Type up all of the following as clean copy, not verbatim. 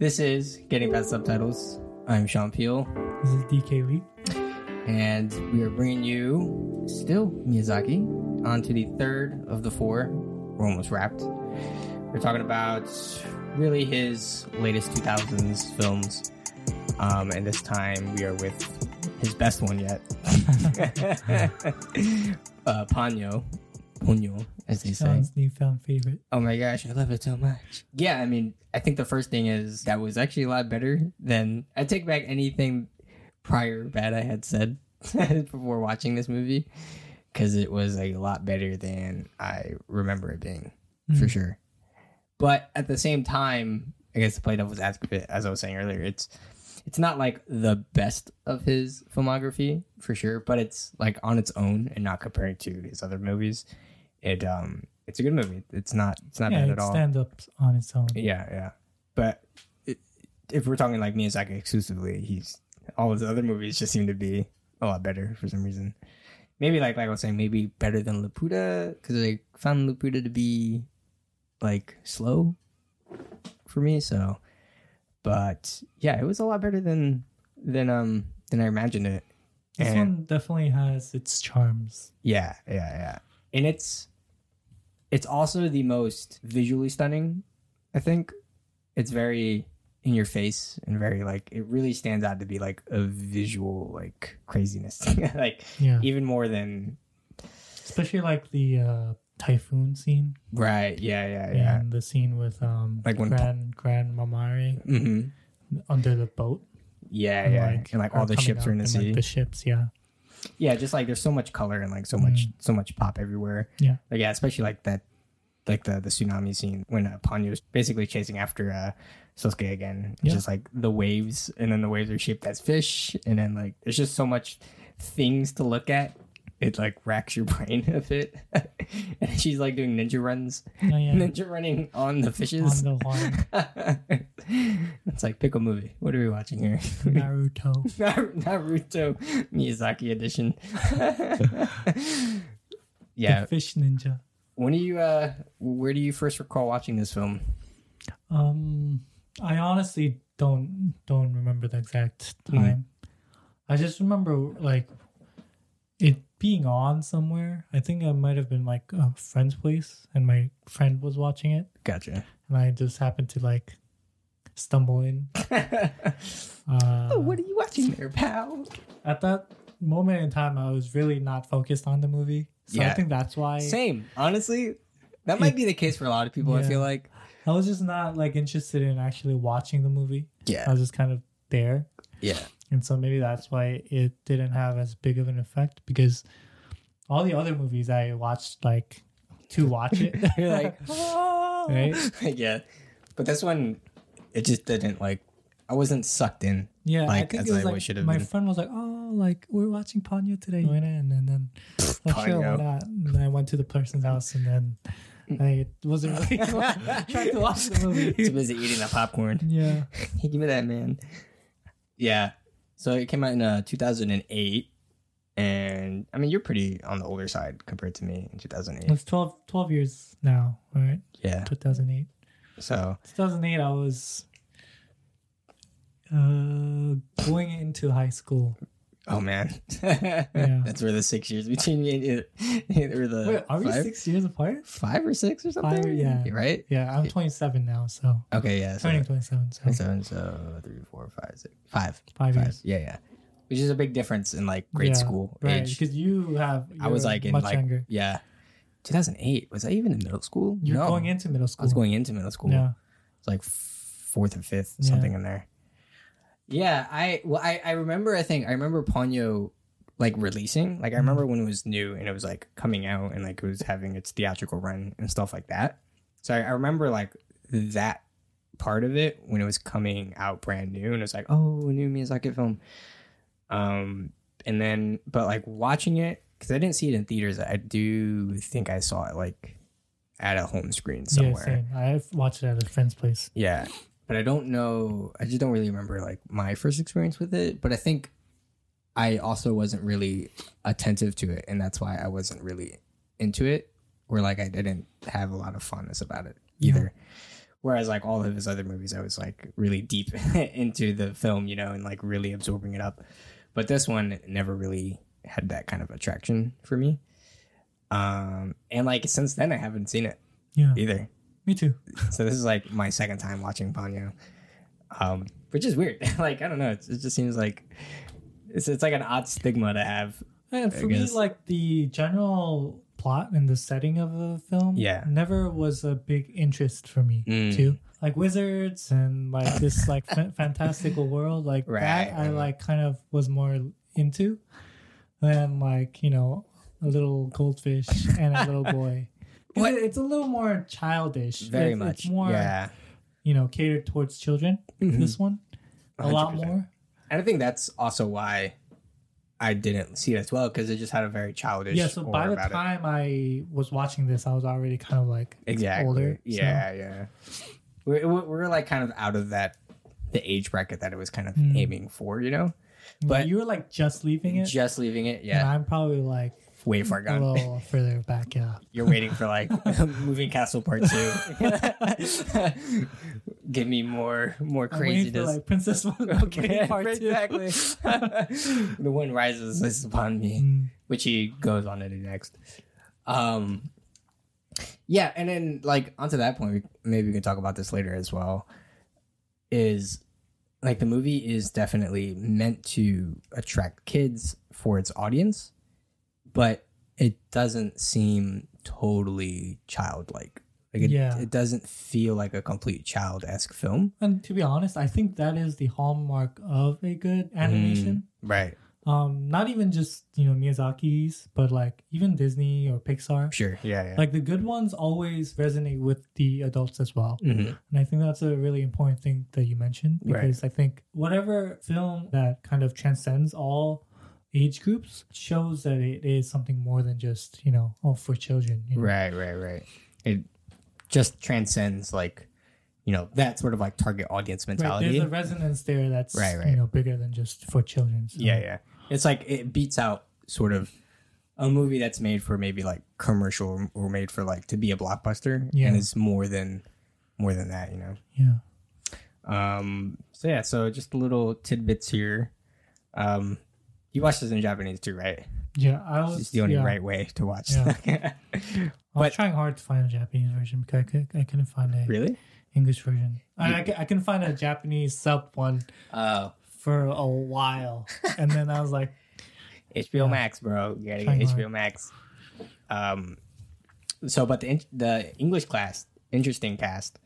This is Getting Past Subtitles. I'm Sean Peel. This is DK Lee. And we are bringing you, still Miyazaki, onto the third of the four. We're almost wrapped. We're talking about really his latest 2000s films. And this time we are with his best one yet. Ponyo, as they say. Sean's newfound favorite. Oh my gosh, I love it so much. Yeah, I mean, I think the first thing is that was actually a lot better than... I take back anything prior bad I had said before watching this movie, because it was a lot better than I remember it being, for sure. But at the same time, I guess to play devil's advocate, as I was saying earlier, it's not like the best of his filmography, for sure, but it's like on its own and not comparing to his other movies. It's a good movie. It's not bad at all. Stand up on its own. Yeah. But if we're talking like Miyazaki exclusively, all his other movies just seem to be a lot better for some reason. Maybe like I was saying, maybe better than Laputa, because I found Laputa to be like slow for me. So, but yeah, it was a lot better than I imagined it. This one definitely has its charms. Yeah, and it's also the most visually stunning, I think. It's very in your face and very, like, it really stands out to be, like, a visual, like, craziness. Like, yeah. Even more than... Especially, like, the typhoon scene. Right, yeah. And the scene with like Gran Mamare under the boat. Yeah. And all the ships are in the sea. Like, the ships, yeah. Yeah, just, like, there's so much color and, like, so much pop everywhere. Yeah. Like, yeah, especially, like, that, like, the tsunami scene when Ponyo's basically chasing after Sosuke again. It's just, like, the waves, and then the waves are shaped as fish, and then, like, there's just so much things to look at. It, like, racks your brain a bit. And she's, like, doing ninja runs. Oh, yeah. Ninja running on the fishes. On the line. It's like, pick a movie. What are we watching here? Naruto. Naruto Miyazaki edition. Yeah. The fish ninja. When do you, where do you first recall watching this film? I honestly don't remember the exact time. I just remember, like, it being on somewhere. I think I might have been, like, a friend's place, and my friend was watching it. Gotcha. And I just happened to, like, stumble in. What are you watching there, pal? At that moment in time, I was really not focused on the movie. So yeah. I think that's why. Same. Honestly, that might be the case for a lot of people, I feel like. I was just not, like, interested in actually watching the movie. Yeah. I was just kind of there. Yeah. And so maybe that's why it didn't have as big of an effect, because all the other movies I watched, like, to watch it. You're like, oh! Right? Yeah. But this one, it just didn't, like, I wasn't sucked in. Yeah. Like, I think as it was, I should have been. My friend was like, oh, like, we're watching Ponyo today. Went in, and then, like, sure, why not? And I went to the person's house, and then... I wasn't really trying to watch the movie. Too busy eating that popcorn. Yeah. Give me that, man. Yeah. So it came out in 2008. And, I mean, you're pretty on the older side compared to me in 2008. It's 12 years now, right? Yeah. 2008. So. 2008, I was going into high school. Oh, man. Yeah. That's where the 6 years between me and the... Wait, are we 6 years apart? 5 or 6 or something? 5, yeah. Right? Yeah, I'm 27 now, so... Okay, yeah. Turning 27, so... 27, so 3, 4, 5, 6... 5 years. Yeah. Which is a big difference in, like, grade school age. Because you have... I was, like, in, like... Younger. Yeah. 2008, was I even in middle school? You're going into middle school. I was going into middle school. Yeah. It's, like, 4th or 5th, something in there. Yeah, I remember Ponyo, like, releasing. Like, I remember when it was new and it was, like, coming out and, like, it was having its theatrical run and stuff like that. So I remember, like, that part of it when it was coming out brand new, and it was like, oh, new Miyazaki film. And then, but, like, watching it, because I didn't see it in theaters. I do think I saw it, like, at a home screen somewhere. Yeah, same. I watched it at a friend's place. Yeah. But I don't know, I just don't really remember, like, my first experience with it. But I think I also wasn't really attentive to it, and that's why I wasn't really into it. Or, like, I didn't have a lot of fondness about it either. Whereas like all of his other movies, I was like really deep into the film, you know, and like really absorbing it up. But this one never really had that kind of attraction for me. And like since then, I haven't seen it either. Me too. So this is like my second time watching Ponyo, which is weird. Like, I don't know. It just seems like it's like an odd stigma to have. And for me, like the general plot and the setting of the film never was a big interest for me too. Like wizards and like this like fantastical world like that I like kind of was more into than like, you know, a little goldfish and a little boy. It's a little more childish. Very much. It's more, you know, catered towards children, this one. 100%. A lot more. And I think that's also why I didn't see it as well, because it just had a very childish. Yeah, so by the time I was watching this, I was already kind of like older. We're like kind of out of that, the age bracket that it was kind of aiming for, you know? But you were like just leaving it? Just leaving it, yeah. And I'm probably like way far gone. A little further back, yeah. You're waiting for like Moving Castle Part 2. Give me more craziness. For, like, Princess Mononoke Part 2. Exactly. The Wind Rises is upon me, which he goes on to do next. Yeah, and then like onto that point, maybe we can talk about this later as well, is like the movie is definitely meant to attract kids for its audience, but it doesn't seem totally childlike. Like it doesn't feel like a complete child-esque film. And to be honest, I think that is the hallmark of a good animation. Right. Not even just, you know, Miyazaki's, but like even Disney or Pixar. Sure. Yeah. Like the good ones always resonate with the adults as well. And I think that's a really important thing that you mentioned, because I think whatever film that kind of transcends all age groups shows that it is something more than just, you know, all for children. You know? Right. It just transcends, like, you know, that sort of like target audience mentality. There's a resonance there that's you know, bigger than just for children. So. Yeah. It's like it beats out sort of a movie that's made for maybe like commercial or made for like to be a blockbuster, and it's more than that, you know. Yeah. So just little tidbits here. You watched this in Japanese too, right? Yeah, I was. It's the only right way to watch. Yeah. I was trying hard to find a Japanese version because I couldn't find a English version. I couldn't find a Japanese sub one for a while, and then I was like, HBO Max, bro, you gotta get HBO Max. But the English class, interesting cast.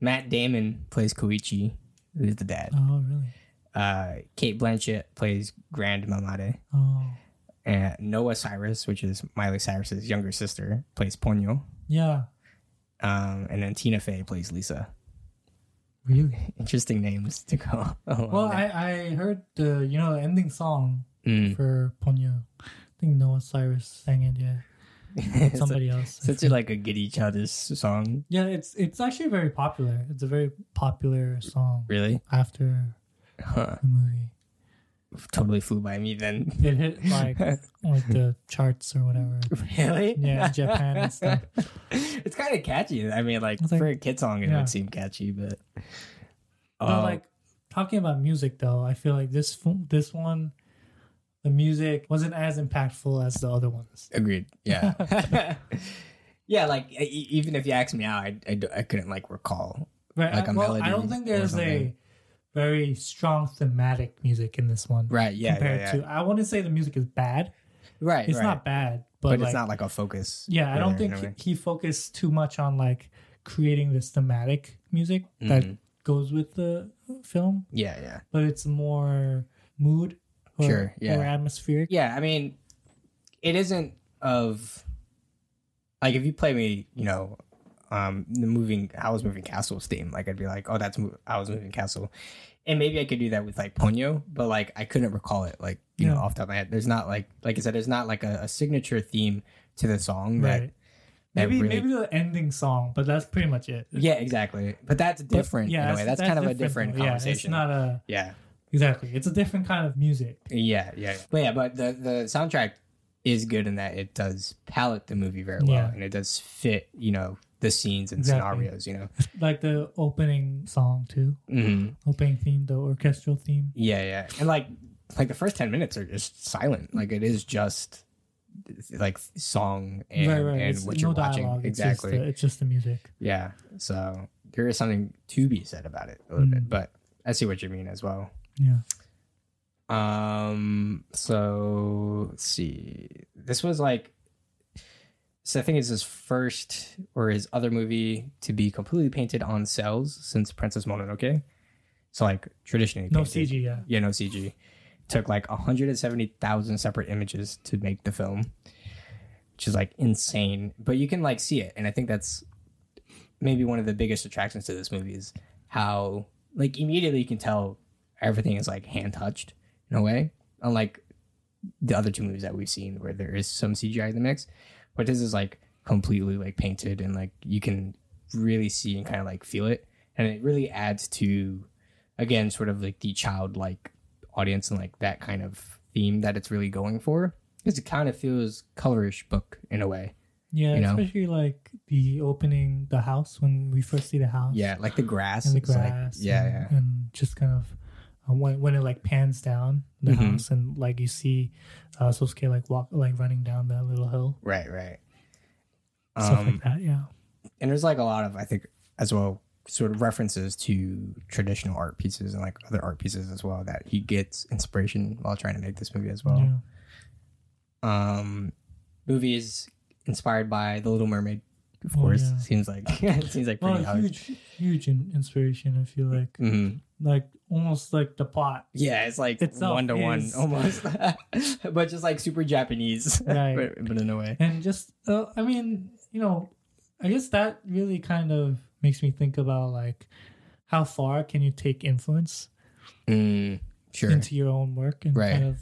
Matt Damon plays Koichi, who's the dad. Oh, really? Cate Blanchett plays Gran Mamare. Oh. And Noah Cyrus, which is Miley Cyrus's younger sister, plays Ponyo. Yeah. And then Tina Fey plays Lisa. Really? Interesting names to go along. Well, I heard the, you know, ending song for Ponyo. I think Noah Cyrus sang it, somebody else. Such like a giddy childish song. Yeah, it's actually very popular. It's a very popular song. Really? After the movie. Totally flew by me then. It hit like the charts or whatever. Really? Yeah, Japan and stuff. It's kind of catchy. I mean, like, for a kid song, it would seem catchy, but... But like, talking about music, though, I feel like this one, the music wasn't as impactful as the other ones. Agreed. Yeah. Yeah, like, even if you asked me out, I couldn't, like, recall, like, a melody. I don't think there's a... very strong thematic music in this one. Right, yeah. Compared to, I wouldn't say the music is bad. Right. It's not bad. But like, it's not like a focus. Yeah, I don't think he focused too much on like creating this thematic music that goes with the film. Yeah. But it's more mood or atmospheric. Yeah, I mean, it isn't of... Like, if you play me, you know... Howl's Moving Castle's theme. Like, I'd be like, oh, that's Howl's Moving Castle. And maybe I could do that with, like, Ponyo, but, like, I couldn't recall it, like, you know, off the top of my head. There's not, like I said, there's not, like, a signature theme to the song that Maybe the ending song, but that's pretty much it. Yeah, exactly. But that's different in a way. That's kind of a different conversation. Yeah, it's not a... Yeah. Exactly. It's a different kind of music. Yeah. But the soundtrack is good in that it does palette the movie very well, and it does fit, you know... the scenes and scenarios, you know, like the opening song too, opening theme, the orchestral theme. Yeah, yeah, and like the first 10 minutes are just silent. Like it is just like song and, and what you're watching. Dialogue. Exactly, it's just the music. Yeah, so there is something to be said about it a little bit, but I see what you mean as well. Yeah. So let's see. This was like, so I think it's his first or his other movie to be completely painted on cells since Princess Mononoke. So like traditionally painted. No CG, yeah. Yeah, no CG. Took like 170,000 separate images to make the film, which is like insane. But you can like see it. And I think that's maybe one of the biggest attractions to this movie is how like immediately you can tell everything is like hand touched in a way. Unlike the other two movies that we've seen where there is some CGI in the mix. But this is like completely like painted and like you can really see and kind of like feel it. And it really adds to, again, sort of like the childlike audience and like that kind of theme that it's really going for. Because it kind of feels colorish book in a way. Yeah, you know? Especially like the opening, the house, when we first see the house. Yeah, like the grass. And the grass. Like, yeah. And just kind of when it like pans down the house and like you see Sosuke like walk like running down that little hill, right stuff like that. Yeah, and there's like a lot of, I think as well, sort of references to traditional art pieces and like other art pieces as well that he gets inspiration while trying to make this movie as well. Yeah. Movie is inspired by The Little Mermaid, of course. Yeah. Seems like pretty huge inspiration, I feel like. Like almost like the plot. Yeah, it's like one-to-one almost. But just like super Japanese. Right. but in a way. And just, I mean, you know, I guess that really kind of makes me think about like how far can you take influence into your own work and kind of,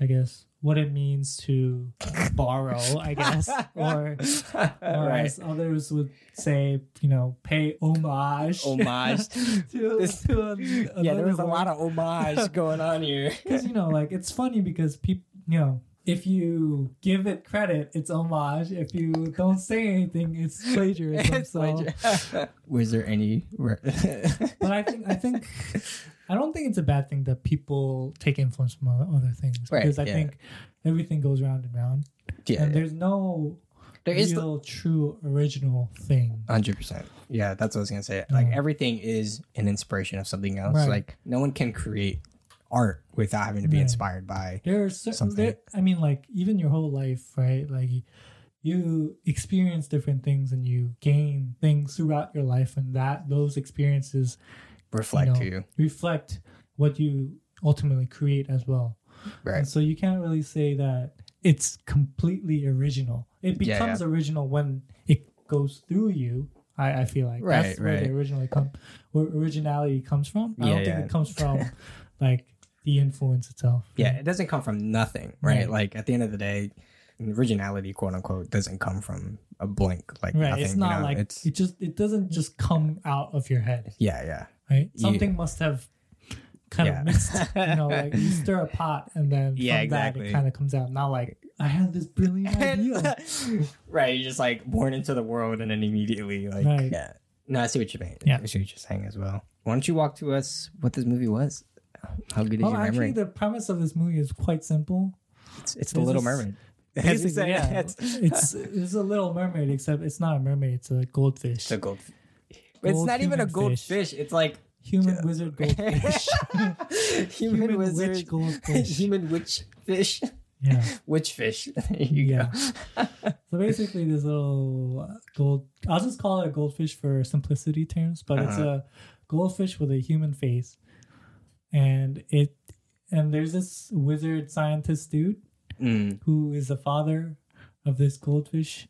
I guess, what it means to borrow, I guess, or as others would say, you know, pay homage to yeah, there was a lot of homage going on here. Because, you know, like, it's funny because people, you know, if you give it credit, it's homage. If you don't say anything, it's plagiarism. Was there any? But I think. I don't think it's a bad thing that people take influence from other things, because I think everything goes round and round. Yeah, and there's no real true original thing. 100%. Yeah, that's what I was gonna say. Like everything is an inspiration of something else. Right. Like no one can create art without having to be inspired by something. I mean, like even your whole life, right? Like you experience different things and you gain things throughout your life, and that those experiences reflect what you ultimately create as well, right? And so you can't really say that it's completely original. It becomes original when it goes through you. I feel like that's where the originality comes from. I don't think it comes from like the influence itself. Yeah, it doesn't come from nothing, right? Like at the end of the day, originality, quote unquote, doesn't come from a blank like nothing. It's not, you know? Like it doesn't just come out of your head. Yeah. Right? Something must have kind of mixed, you know, like you stir a pot and then from that it kind of comes out. Not like, I had this brilliant idea. Right, you're just like born into the world and then immediately like, yeah. No, I see what you're saying. Yeah. I see what you're saying as well. Why don't you walk to us what this movie was? How good is your memory? Actually, the premise of this movie is quite simple. It's The Little Mermaid. Basically, yeah. It's a little mermaid, except it's not a mermaid, it's a goldfish. It's a goldfish. It's not even a goldfish. It's like human wizard goldfish. human wizard witch goldfish. Human witch fish. Yeah. Witch fish. There you go. So basically, this little I'll just call it a goldfish for simplicity terms, but it's a goldfish with a human face, and there's this wizard scientist dude who is the father of this goldfish,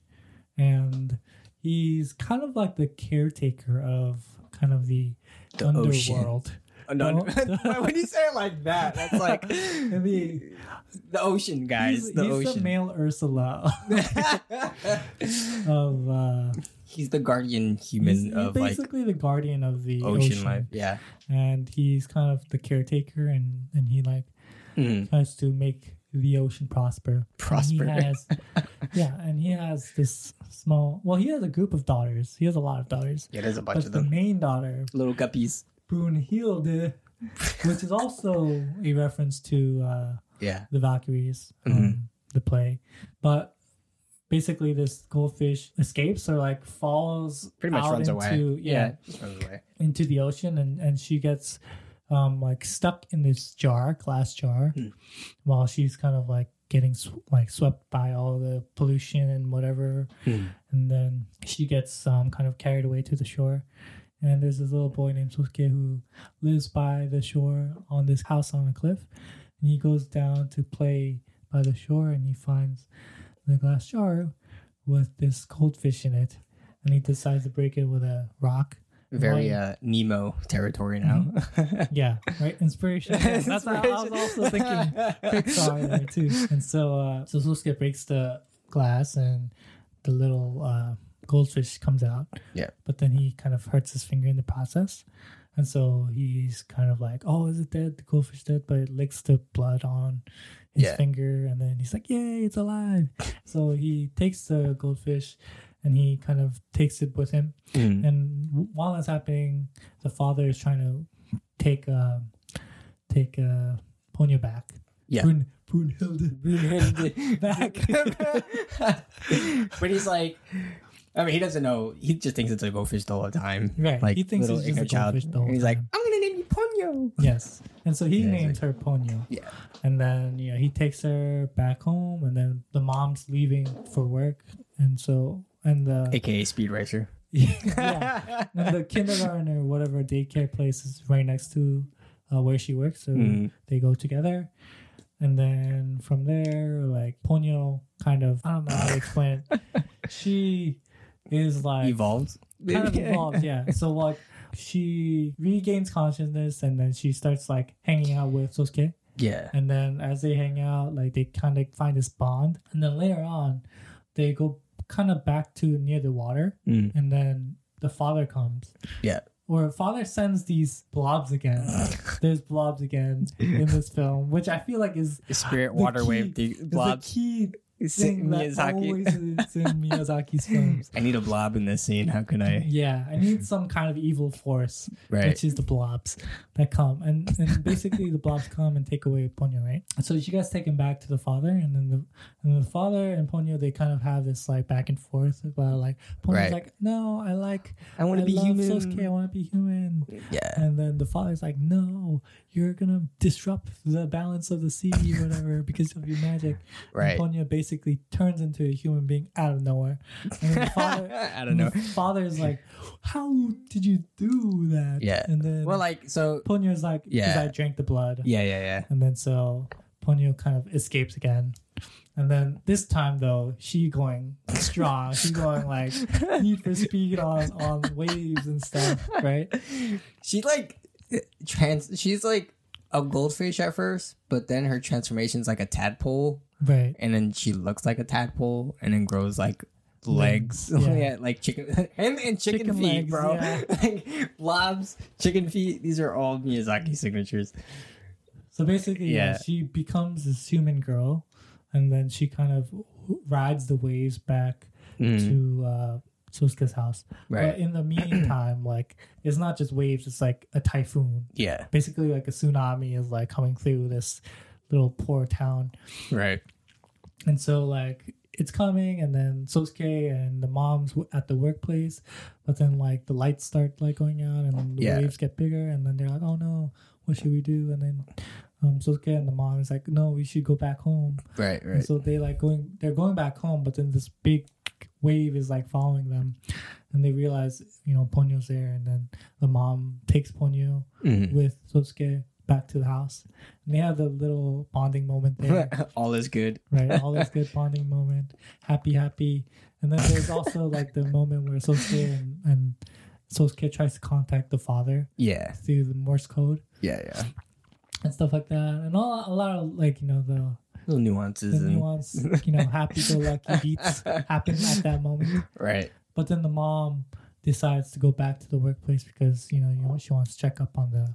and he's kind of like the caretaker of kind of the underworld. When you say it like that, that's like the ocean, guys. He's ocean. He's the male Ursula. He's the guardian human of like... He's basically the guardian of the ocean. Life. Yeah. And he's kind of the caretaker, and he like tries to make the ocean prosper. And he has this small... Well, he has a group of daughters. He has a lot of daughters. Yeah, there's a bunch of them. But the main daughter... Little guppies. Brunhilde, which is also a reference to the Valkyries, the play. But basically this goldfish escapes or like falls... Pretty much runs away. Yeah, just runs away. Into the ocean, and she gets... like stuck in this glass jar while she's kind of like getting swept by all the pollution and whatever. And then she gets kind of carried away to the shore. And there's this little boy named Sosuke who lives by the shore on this house on a cliff. And he goes down to play by the shore and he finds the glass jar with this goldfish in it. And he decides to break it with a rock. Very Nemo territory now. Yeah, right? Inspiration. Yeah, that's what I was also thinking. Pixar there too. And so Sosuke breaks the glass and the little goldfish comes out. Yeah. But then he kind of hurts his finger in the process. And so he's kind of like, oh, is it dead? The goldfish dead? But it licks the blood on his finger. And then he's like, yay, it's alive. So he takes the goldfish and he kind of takes it with him. And while that's happening, the father is trying to take Ponyo back. Yeah. Brunhilde back. But he's like, I mean, he doesn't know. He just thinks it's a goldfish the whole time. Right. Like, he thinks it's just a goldfish the whole time. He's like, I'm going to name you Ponyo. Yes. And so he names her Ponyo. Yeah. And then, he takes her back home. And then the mom's leaving for work. And so... and the AKA Speed Racer. Yeah. And the kindergarten or whatever daycare place is right next to where she works. So they go together. And then from there, like, Ponyo kind of... I don't know how to explain it. She is like... Evolved? Kind of evolved, yeah. So, like, she regains consciousness and then she starts, like, hanging out with Sosuke. Yeah. And then as they hang out, like, they kind of find this bond. And then later on, they go... kind of back to near the water and then the father comes father sends these blobs again. There's blobs again in this film, which I feel like is the spirit water wave blobs. The key thing Miyazaki. That always is in Miyazaki's films. I need a blob in this scene. How can I? Yeah, I need some kind of evil force, right? Which is the blobs that come, and basically the blobs come and take away Ponyo, right? So she gets taken back to the father, and then the father and Ponyo, they kind of have this like back and forth about like Ponyo's like, no, I want to be human. Sosuke, I want to be human. Yeah, and then the father's like, no, you're gonna disrupt the balance of the sea, or whatever, because of your magic. Right, and Ponyo basically. Turns into a human being out of nowhere. And the father, I don't know. The father is like, "How did you do that?" Yeah. And then, well, like, so Ponyo is like, "Because I drank the blood." Yeah. And then so Ponyo kind of escapes again. And then this time though, she going strong. She's going like Need for Speed on waves and stuff, right? She like she's like a goldfish at first, but then her transformation's like a tadpole. Right. And then she looks like a tadpole and then grows like legs. Yeah, like chicken and chicken feet, legs, bro. Yeah. Like blobs, chicken feet. These are all Miyazaki signatures. So basically, she becomes this human girl and then she kind of rides the waves back to Sosuke's house. Right. But in the meantime, like it's not just waves, it's like a typhoon. Yeah. Basically like a tsunami is like coming through this little poor town, right? And so like it's coming, and then Sosuke and the mom's at the workplace, but then like the lights start like going out and then the waves get bigger, and then they're like, oh no, what should we do? And then Sosuke and the mom is like, no, we should go back home, right? And so they like they're going back home, but then this big wave is like following them, and they realize Ponyo's there, and then the mom takes Ponyo with Sosuke back to the house, and they have the little bonding moment there. all is good bonding moment, happy. And then there's also like the moment where Sosuke and Sosuke tries to contact the father through the Morse code and stuff like that, and a lot of like the little nuances happy-go-lucky beats happen at that moment, right? But then the mom decides to go back to the workplace because she wants to check up on the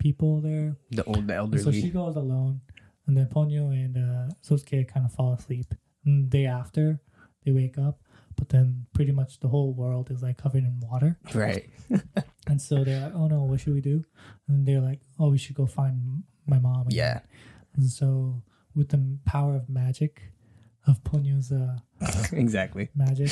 people there, the elderly. So she goes alone, And then Ponyo and Sosuke kind of fall asleep. And the day after, they wake up, but then pretty much the whole world is like covered in water. Right. And so they're like, oh no, what should we do? And they're like, oh, we should go find my mom again. Yeah. And so with the power of magic, of Ponyo's exactly magic,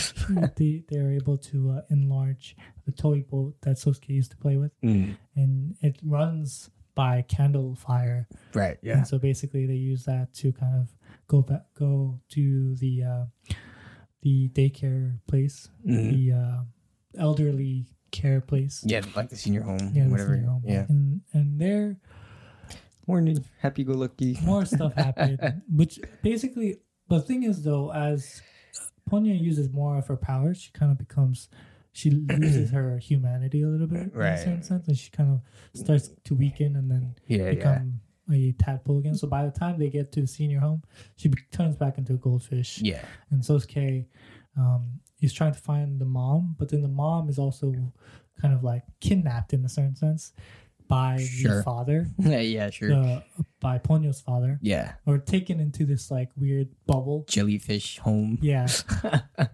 they're able to enlarge the toy boat that Sosuke used to play with. Mm. And it runs by candle fire. Right, yeah. And so basically they use that to kind of go to the daycare place, the elderly care place. Yeah, like the senior home, whatever. Senior home. Yeah. And there... more happy-go-lucky. More stuff happened, which basically... But the thing is, though, as Ponyo uses more of her powers, she loses her humanity a little bit, in a certain sense, and she kind of starts to weaken and then become a tadpole again. So by the time they get to the senior home, she turns back into a goldfish. Yeah. And Sosuke is trying to find the mom, but then the mom is also kind of like kidnapped in a certain sense by the father. By Ponyo's father. Yeah. Or taken into this like weird bubble. Jellyfish home. Yeah.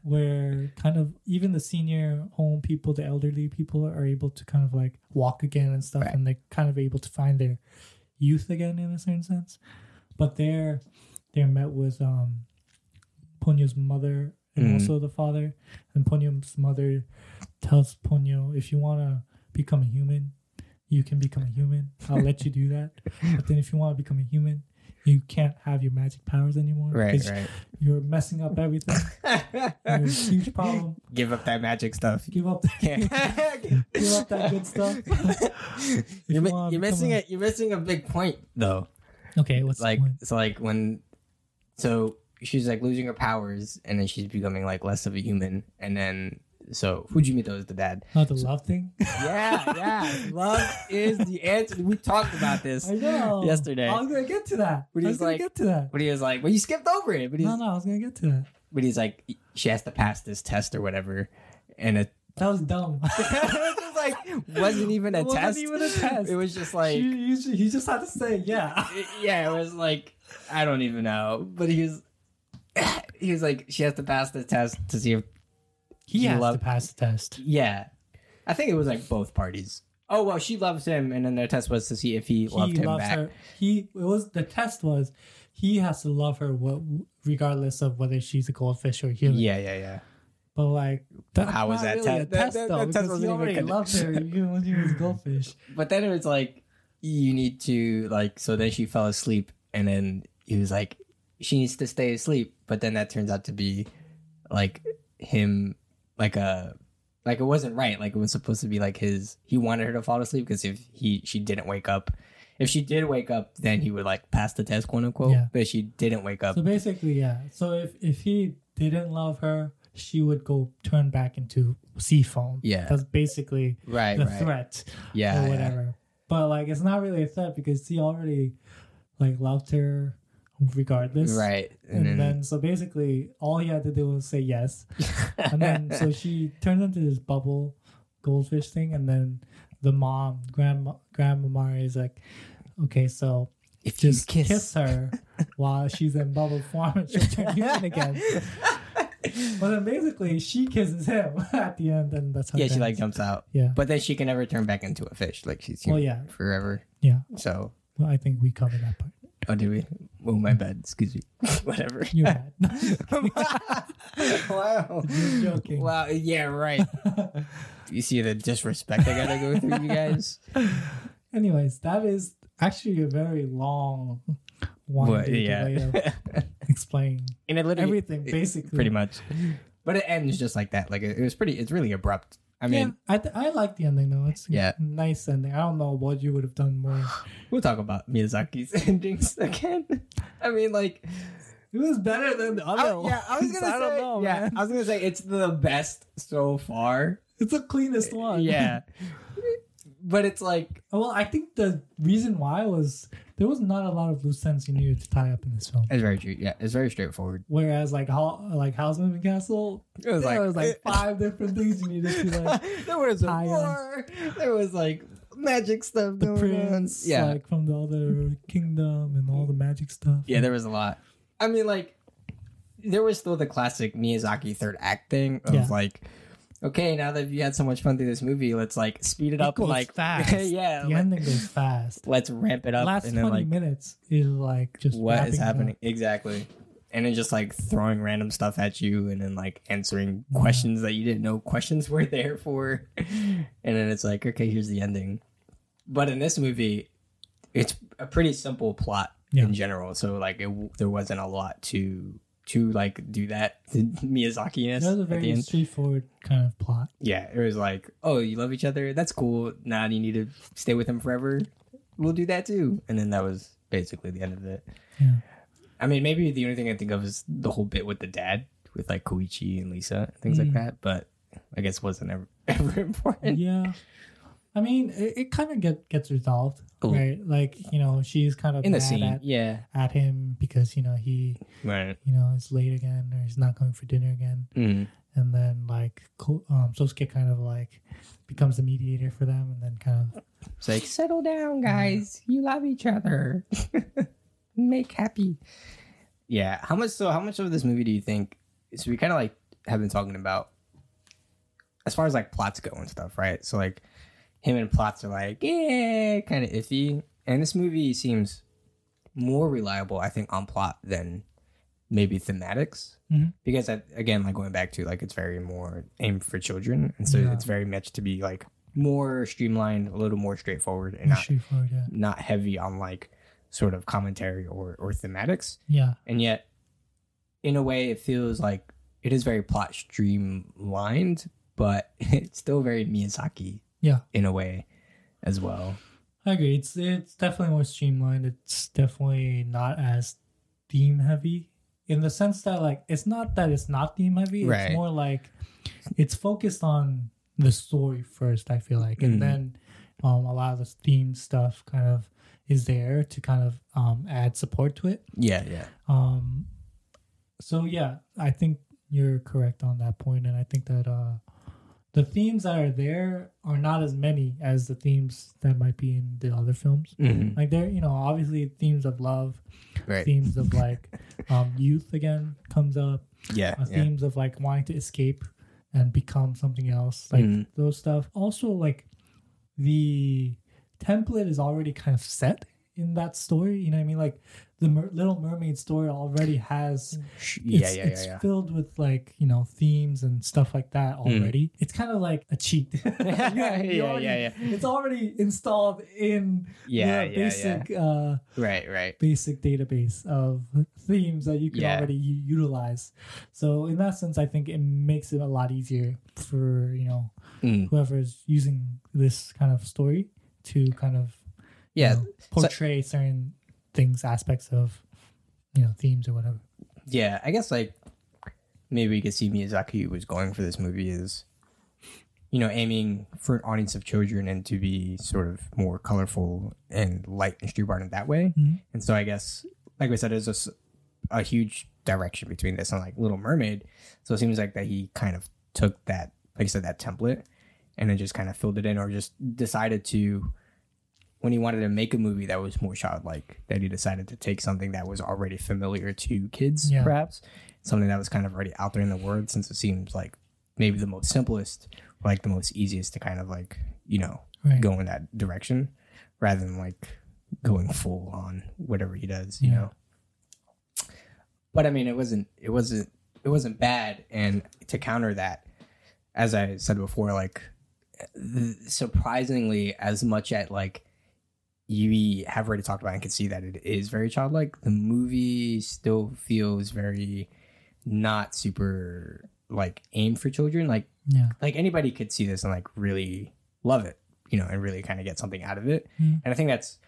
Where kind of even the senior home people, the elderly people are able to kind of like walk again and stuff. Right. And they're kind of able to find their youth again in a certain sense. But they're met with Ponyo's mother and also the father. And Ponyo's mother tells Ponyo, if you want to become a human, you can become a human. I'll let you do that. But then if you want to become a human, you can't have your magic powers anymore. Right. You're messing up everything. It's a huge problem. Give up that magic stuff. Give up that good stuff. You're missing a big point, though. Okay, what's the point? It's like so she's like losing her powers, and then she's becoming like less of a human, and then... So Fujimoto is the dad. Oh, the love thing? Yeah. Love is the answer. We talked about this yesterday. I was going to get to that. But he was like, well, you skipped over it. But no, I was going to get to that. But he's like, she has to pass this test or whatever. And that was dumb. It wasn't even a test. It was just like... He just had to say, yeah, it was like, I don't even know. But he was like, she has to pass the test to see if... He has to pass the test. Yeah. I think it was like both parties. Oh, well, she loves him, and then their test was to see if he loved him back. The test was he has to love her regardless of whether she's a goldfish or a human. Yeah. But like... How was that test? That test wasn't even good. He loved her even when she was a goldfish. But then it was like, you need to... like. So then she fell asleep, and then he was like, she needs to stay asleep. But then that turns out to be like him... Like it wasn't right. Like it was supposed to be like he wanted her to fall asleep because if she did wake up, then he would like pass the test, quote unquote. Yeah. But she didn't wake up. So basically, yeah. So if he didn't love her, she would go turn back into sea foam. Yeah. That's basically the threat. Yeah. Or whatever. Yeah. But like, it's not really a threat because he already like loved her. Regardless, right? And then so basically all he had to do was say yes. And then so she turns into this bubble goldfish thing, and then the mom, Gran Mamare, is like, okay, so if you kiss her while she's in bubble form and she'll turn human again. But then basically she kisses him at the end, and that's how she like jumps out. Yeah, but then she can never turn back into a fish. Like she's human forever. Yeah. So I think we covered that part. Oh, did we? Oh, my bad. Excuse me. Whatever. You're bad. Wow. You're joking. Wow. Yeah, right. You see the disrespect I got to go through, you guys? Anyways, that is actually a very long way of explaining everything, basically. Pretty much. But it ends just like that. Like, it was it's really abrupt. I mean, yeah, I like the ending though. It's a nice ending. I don't know what you would have done more. We'll talk about Miyazaki's endings again. I mean, like, it was better than the other one. Yeah, I was gonna say it's the best so far. It's the cleanest one. Yeah, but it's like, well, I think the reason why was there was not a lot of loose ends you needed to tie up in this film. It's very true. Yeah, it's very straightforward. Whereas like Howl's Moving Castle, there was like five different things you needed to like. There was a war. There was like magic stuff going on. The prince, yeah, like from the other kingdom and all the magic stuff. Yeah, there was a lot. I mean, like, there was still the classic Miyazaki third act thing of like, okay, now that you had so much fun through this movie, let's like speed it up. Like fast, the ending goes fast. Let's ramp it up. Last and then, 20 like, minutes is like just what is happening exactly, and then just like throwing random stuff at you, and then like answering questions that you didn't know questions were there for, and then it's like, okay, here's the ending. But in this movie, it's a pretty simple plot in general, so like there wasn't a lot to like do that Miyazaki-ness. That was a very straightforward kind of plot. Yeah, it was like, oh, you love each other? That's cool. Nah, you need to stay with him forever? We'll do that too. And then that was basically the end of it. Yeah. I mean, maybe the only thing I think of is the whole bit with the dad, with like Koichi and Lisa and things like that, but I guess wasn't ever important. Yeah. I mean, it kind of gets resolved, right? Like, you know, she's kind of in mad the scene, at him because, you know, he, you know, is late again or he's not going for dinner again. And then, like, Sosuke kind of, like, becomes the mediator for them and then kind of... It's like, settle down, guys. You love each other. Make happy. Yeah. How much of this movie do you think... So we kind of, like, have been talking about as far as, like, plots go and stuff, right? So, like... Him and plots are like, yeah, kind of iffy. And this movie seems more reliable, I think, on plot than maybe thematics. Mm-hmm. Because, again, like going back to, like, it's very more aimed for children. And so it's very much to be, like, more streamlined, a little more straightforward. And not heavy on, like, sort of commentary or thematics. Yeah. And yet, in a way, it feels like it is very plot streamlined, but it's still very Miyazaki. Yeah, in a way, as well. I agree. It's definitely more streamlined. It's definitely not as theme heavy in the sense that like it's not that it's not theme heavy. Right. It's more like it's focused on the story first. I feel like, and then a lot of the theme stuff kind of is there to kind of add support to it. Yeah, yeah. So yeah, I think you're correct on that point, and I think that the themes that are there are not as many as the themes that might be in the other films. Mm-hmm. Like, there, you know, obviously themes of love, themes of, like, youth, again, comes up. Yeah, themes of, like, wanting to escape and become something else. Like, those stuff. Also, like, the template is already kind of set in that story. You know what I mean? Like, the Little Mermaid story already has... It's filled with, like, you know, themes and stuff like that already. It's kind of like a cheat. It's already installed in basic database of themes that you can already utilize. So, in that sense, I think it makes it a lot easier for, you know, whoever's using this kind of story to kind of you know, portray certain... things, aspects of, you know, themes or whatever. Yeah, I guess, like, maybe we could see Miyazaki was going for this movie is, you know, aiming for an audience of children and to be sort of more colorful and light and streetwise in that way. Mm-hmm. And so I guess, like I said, there's a huge direction between this and, like, Little Mermaid. So it seems like that he kind of took that, like I said, that template and then just kind of filled it in or just decided to... when he wanted to make a movie that was more childlike, that he decided to take something that was already familiar to kids, perhaps, something that was kind of already out there in the world, since it seems like maybe the most simplest, like the most easiest to kind of like, you know, go in that direction rather than like going full on whatever he does, you know. But I mean, it wasn't bad. And to counter that, as I said before, like surprisingly, as much at like, you have already talked about and can see that it is very childlike. The movie still feels very not super like aimed for children. Like, like anybody could see this and like really love it, you know, and really kind of get something out of it. Mm. And I think it's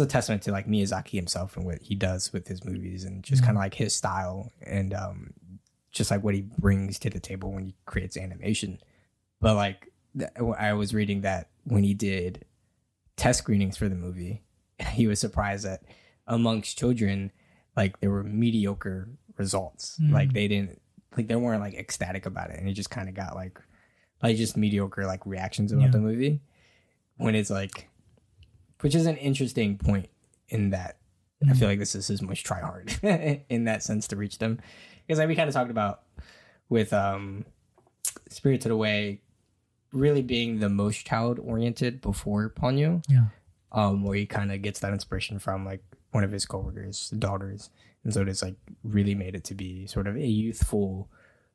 a testament to like Miyazaki himself and what he does with his movies and just kind of like his style and just like what he brings to the table when he creates animation. But like I was reading that when he did test screenings for the movie, he was surprised that amongst children, like there were mediocre results. Like they weren't like ecstatic about it, and it just kind of got like just mediocre like reactions about the movie, when it's like, which is an interesting point in that. I feel like this is his most try hard in that sense to reach them. Because like we kind of talked about with Spirited Away really being the most child oriented before Ponyo. Yeah. Where he kind of gets that inspiration from like one of his coworkers' daughters. And so it's like really made it to be sort of a youthful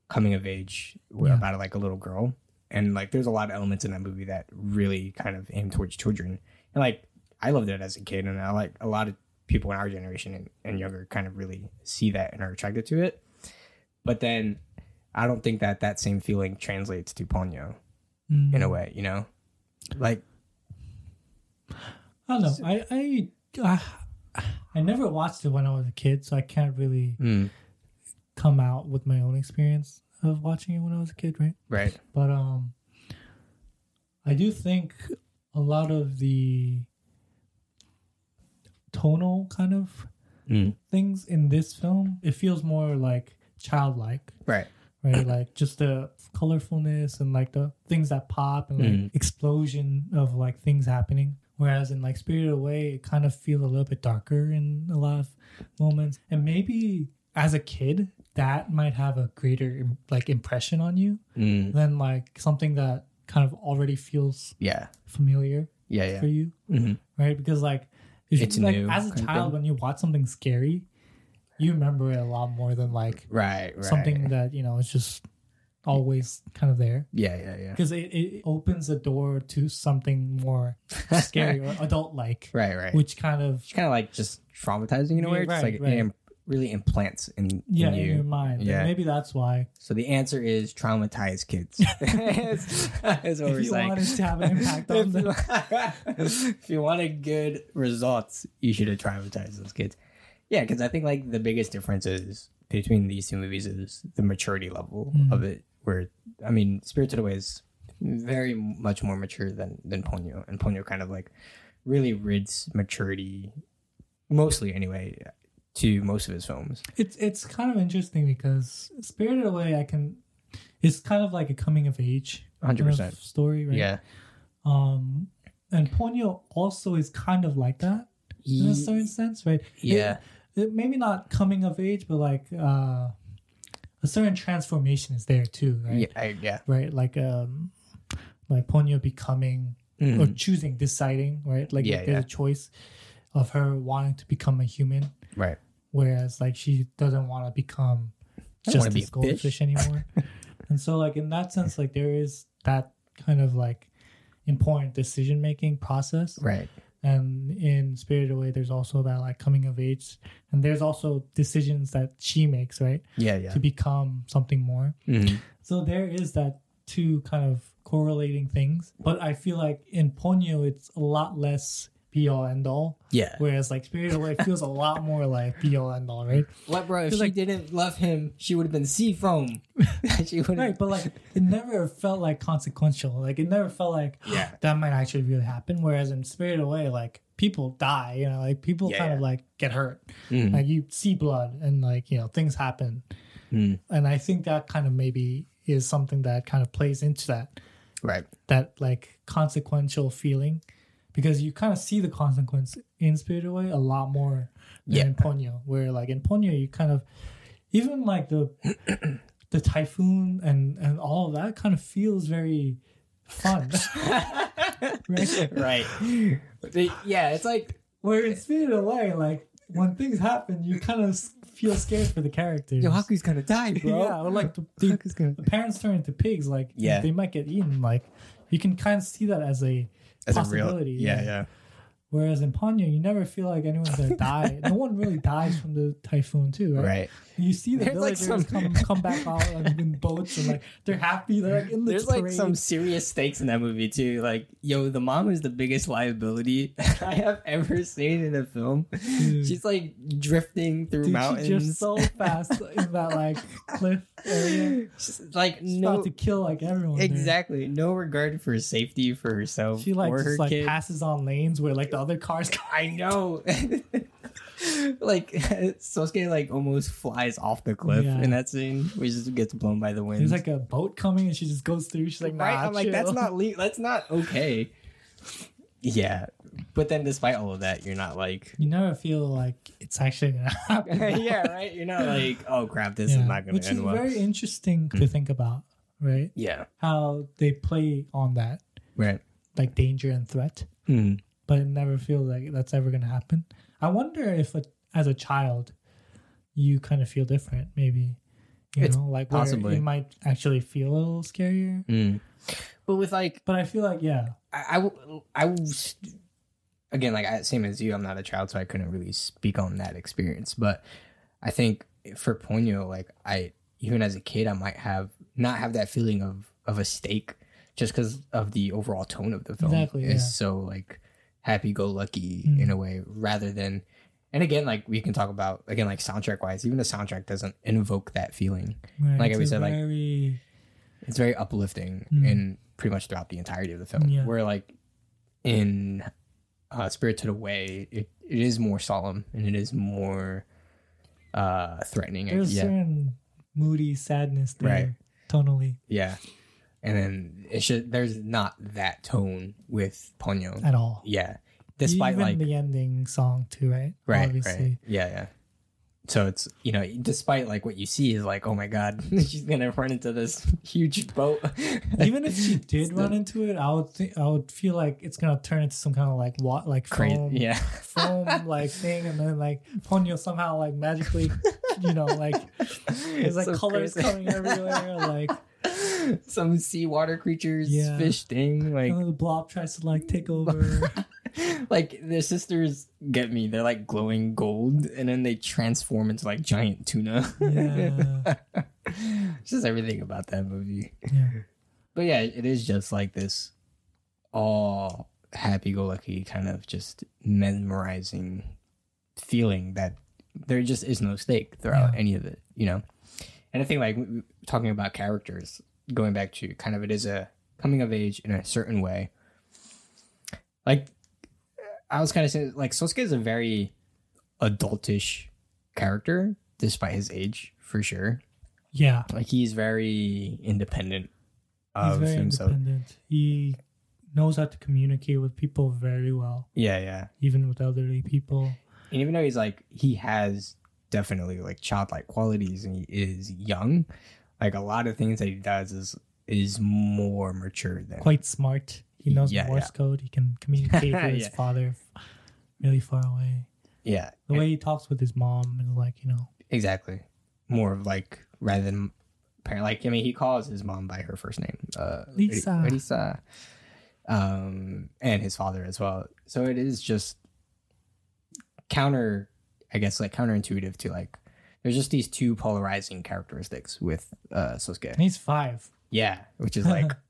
coming of age about like a little girl. And like there's a lot of elements in that movie that really kind of aim towards children. And like I loved it as a kid, and I like a lot of people in our generation and younger kind of really see that and are attracted to it. But then I don't think that that same feeling translates to Ponyo in a way, you know? Like, I don't know. I never watched it when I was a kid, so I can't really come out with my own experience of watching it when I was a kid, right? Right. But I do think a lot of the tonal kind of things in this film, it feels more like childlike, right like just the colorfulness and like the things that pop and like explosion of like things happening, whereas in like Spirited Away it kind of feels a little bit darker in a lot of moments. And maybe as a kid that might have a greater like impression on you than like something that kind of already feels familiar for you, right? Because like it's like new, as a child, when you watch something scary, you remember it a lot more than like something that, you know, it's just always kind of there. Yeah. Because it opens the door to something more scary or adult-like. Right. Which kind of... It's kind of like just traumatizing in a way. It's it really implants in you. In your mind. Yeah. And maybe that's why. So the answer is traumatize kids. That's what we're saying. If you want it to have an impact on them. If you wanted good results, you should have traumatized those kids. Yeah, because I think like the biggest difference is between these two movies is the maturity level of it. Where, I mean, Spirited Away is very much more mature than Ponyo. And Ponyo kind of like really rids maturity, mostly anyway, to most of his films. It's kind of interesting because Spirited Away, it's kind of like a coming of age 100% kind of story, right? Yeah. And Ponyo also is kind of like that in a certain sense, right? Yeah. It maybe not coming of age, but like a certain transformation is there too, right? Yeah. Right, like Ponyo becoming or choosing, deciding, right? Like there's a choice of her wanting to become a human. Right. Whereas like she doesn't want to become just a goldfish anymore. And so like in that sense, like there is that kind of like important decision making process. Right. And in Spirited Away there's also that like coming of age, and there's also decisions that she makes, right? Yeah. To become something more. So there is that two kind of correlating things. But I feel like in Ponyo it's a lot less be all end all. Yeah. Whereas like Spirited Away feels a lot more like be all end all, right? What, bro? If she didn't love him, she would have been sea foam. Right, but like it never felt like consequential. Like it never felt like that might actually really happen. Whereas in Spirited Away, like people die, you know, like people kind of like get hurt. Like you see blood and like, you know, things happen. And I think that kind of maybe is something that kind of plays into that. Right. That like consequential feeling. Because you kind of see the consequence in Spirited Away a lot more than in Ponyo. Where like in Ponyo, you kind of, even like the typhoon and all of that kind of feels very fun. Right. Yeah, it's like, where in Spirited Away, like when things happen, you kind of feel scared for the characters. Yo, Haku's gonna die, bro. Yeah, or like the parents turn into pigs. Like they might get eaten. Like you can kind of see that as a... As possibility, a real, yeah. Whereas in Ponyo, you never feel like anyone's gonna die. No one really dies from the typhoon, too, right? You see the villagers like come back out like, in boats, and like they're happy. They're like in the terrain. Like some serious stakes in that movie too. Like, yo, the mom is the biggest liability I have ever seen in a film. Dude. She's like drifting through mountains, she's just so fast in that like cliff area. She's no, about to kill like everyone. Exactly, there. No regard for safety for herself. She like or her just, kid. Passes on lanes where like the other cars I know. Like Sosuke like almost flies off the cliff in that scene, which just gets blown by the wind. There's like a boat coming and she just goes through. She's like, nah, I'm chill. Like that's not okay. Yeah, but then despite all of that, you're not like... You never feel like it's actually going to happen. Yeah, right? You're not like, oh crap, this is not going to end well. Which is very interesting to think about, right? Yeah. How they play on that. Right. Like danger and threat. Mm. But it never feels like that's ever going to happen. I wonder if as a child, you kind of feel different, maybe. Possibly. You might actually feel a little scarier. Mm. But with like... But I feel like, yeah. Again, same as you, I'm not a child, so I couldn't really speak on that experience. But I think for Ponyo, even as a kid, I might not have that feeling of a stake just because of the overall tone of the film. Exactly, it's so happy-go-lucky in a way, rather than... And again, we can talk about, soundtrack-wise, even the soundtrack doesn't invoke that feeling. Right, it's very uplifting and pretty much throughout the entirety of the film. Yeah. Where in Spirited Away, it is more solemn and it is more threatening. There's certain moody sadness there, right? Tonally. Yeah. And then there's not that tone with Ponyo. At all. Yeah. Despite even the ending song too, right? Right, obviously. Right. Yeah, yeah. So it's, despite what you see is oh my God, she's going to run into this huge boat. Even if she did run into it, I would feel like it's going to turn into some kind of foam thing. And then Ponyo somehow magically, there's colors crazy. Coming everywhere. Some seawater creatures, fish thing. And the blob tries to take over. Their sisters get me. They're glowing gold, and then they transform into giant tuna. Yeah, it's just everything about that movie. Yeah, but yeah, it is just this all happy-go-lucky kind of just mesmerizing feeling that there just is no stake throughout any of it. And I think talking about characters, going back to kind of it is a coming of age in a certain way. I was kind of saying, Sosuke is a very adultish character, despite his age, for sure. Yeah. He's very independent of himself. He knows how to communicate with people very well. Yeah, yeah. Even with elderly people. And even though he's, he has definitely, childlike qualities and he is young, a lot of things that he does is more mature than... Quite smart. He knows Morse code. He can communicate with his father really far away. Yeah. The way he talks with his mom is Exactly. More of rather than parent. He calls his mom by her first name. Lisa. Lisa. And his father as well. So it is just counterintuitive to there's just these two polarizing characteristics with Sosuke. And he's 5. Yeah. Which is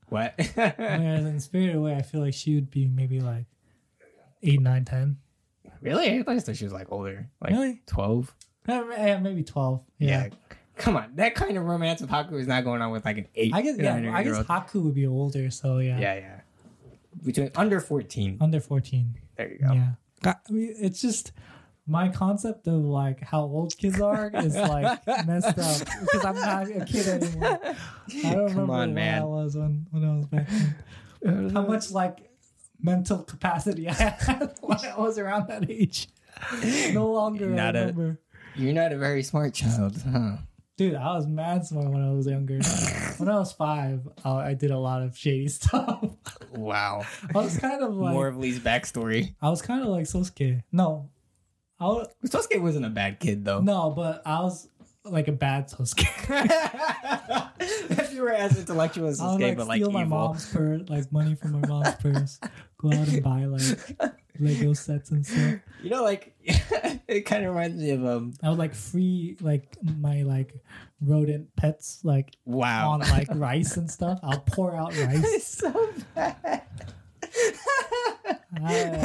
what? Whereas in Spirited Away, I feel like she would be maybe 8, 9, 10. Really? I thought she was older. Really? 12? Maybe 12. Yeah. Come on. That kind of romance with Haku is not going on with an 8. I guess, Haku would be older, so yeah. Yeah, yeah. Between under 14. Under 14. There you go. Yeah. It's just... My concept of how old kids are is messed up because I'm not a kid anymore. I don't remember where I was when I was back then. How much mental capacity I had when I was around that age. No longer remember. You're not a very smart child, huh? Dude, I was mad smart when I was younger. When I was 5, I did a lot of shady stuff. Wow. I was kind of more of Lee's backstory. I was kind of like Sosuke. No. Sosuke wasn't a bad kid, though. No, but I was a bad Sosuke. If you were as intellectual as Sosuke, but steal my mom's purse, money from my mom's purse, go out and buy Lego sets and stuff. It kind of reminds me of I would free my rodent pets on rice and stuff. I'll pour out rice. It's so bad.